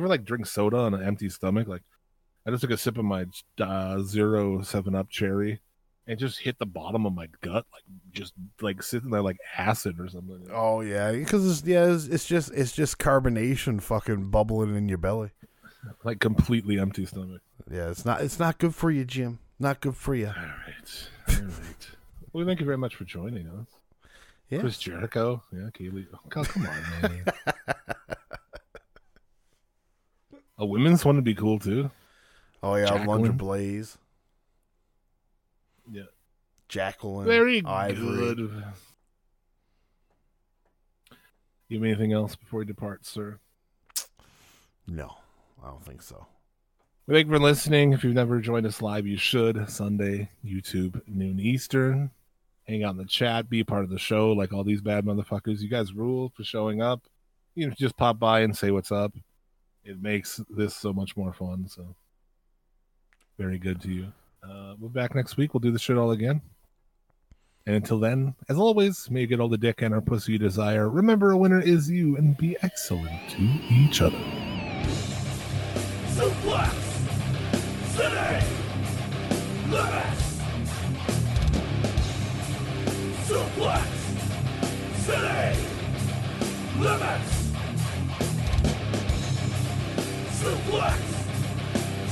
ever like drink soda on an empty stomach? Like, I just took a sip of my uh, zero seven up cherry. And just hit the bottom of my gut, like just like sitting there like acid or something. Oh yeah, because it's, yeah, it's, it's just it's just carbonation fucking bubbling in your belly, like completely empty stomach. Yeah, it's not it's not good for you, Jim. Not good for you. All right, all right. Well, thank you very much for joining us. Yeah, Chris Jericho. Yeah, Kaylee. Oh, God, come on, man. A women's one would be cool too. Oh yeah, Wonder Blaze. Yeah, Jacqueline. Very Ivory. Good. You have anything else before we depart, sir? No, I don't think so. Thank you for listening. If you've never joined us live, you should. Sunday, YouTube, noon Eastern. Hang out in the chat. Be a part of the show like all these bad motherfuckers. You guys rule for showing up. You know, just pop by and say what's up. It makes this so much more fun. So, very good to you. Uh, we're back next week. We'll do the shit all again. And until then, as always, may you get all the dick and our pussy you desire. Remember, a winner is you, and be excellent to each other. Suplex Suplex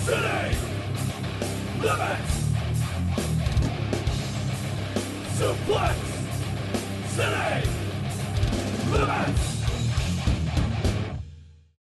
City Limits. Suplex City Limits.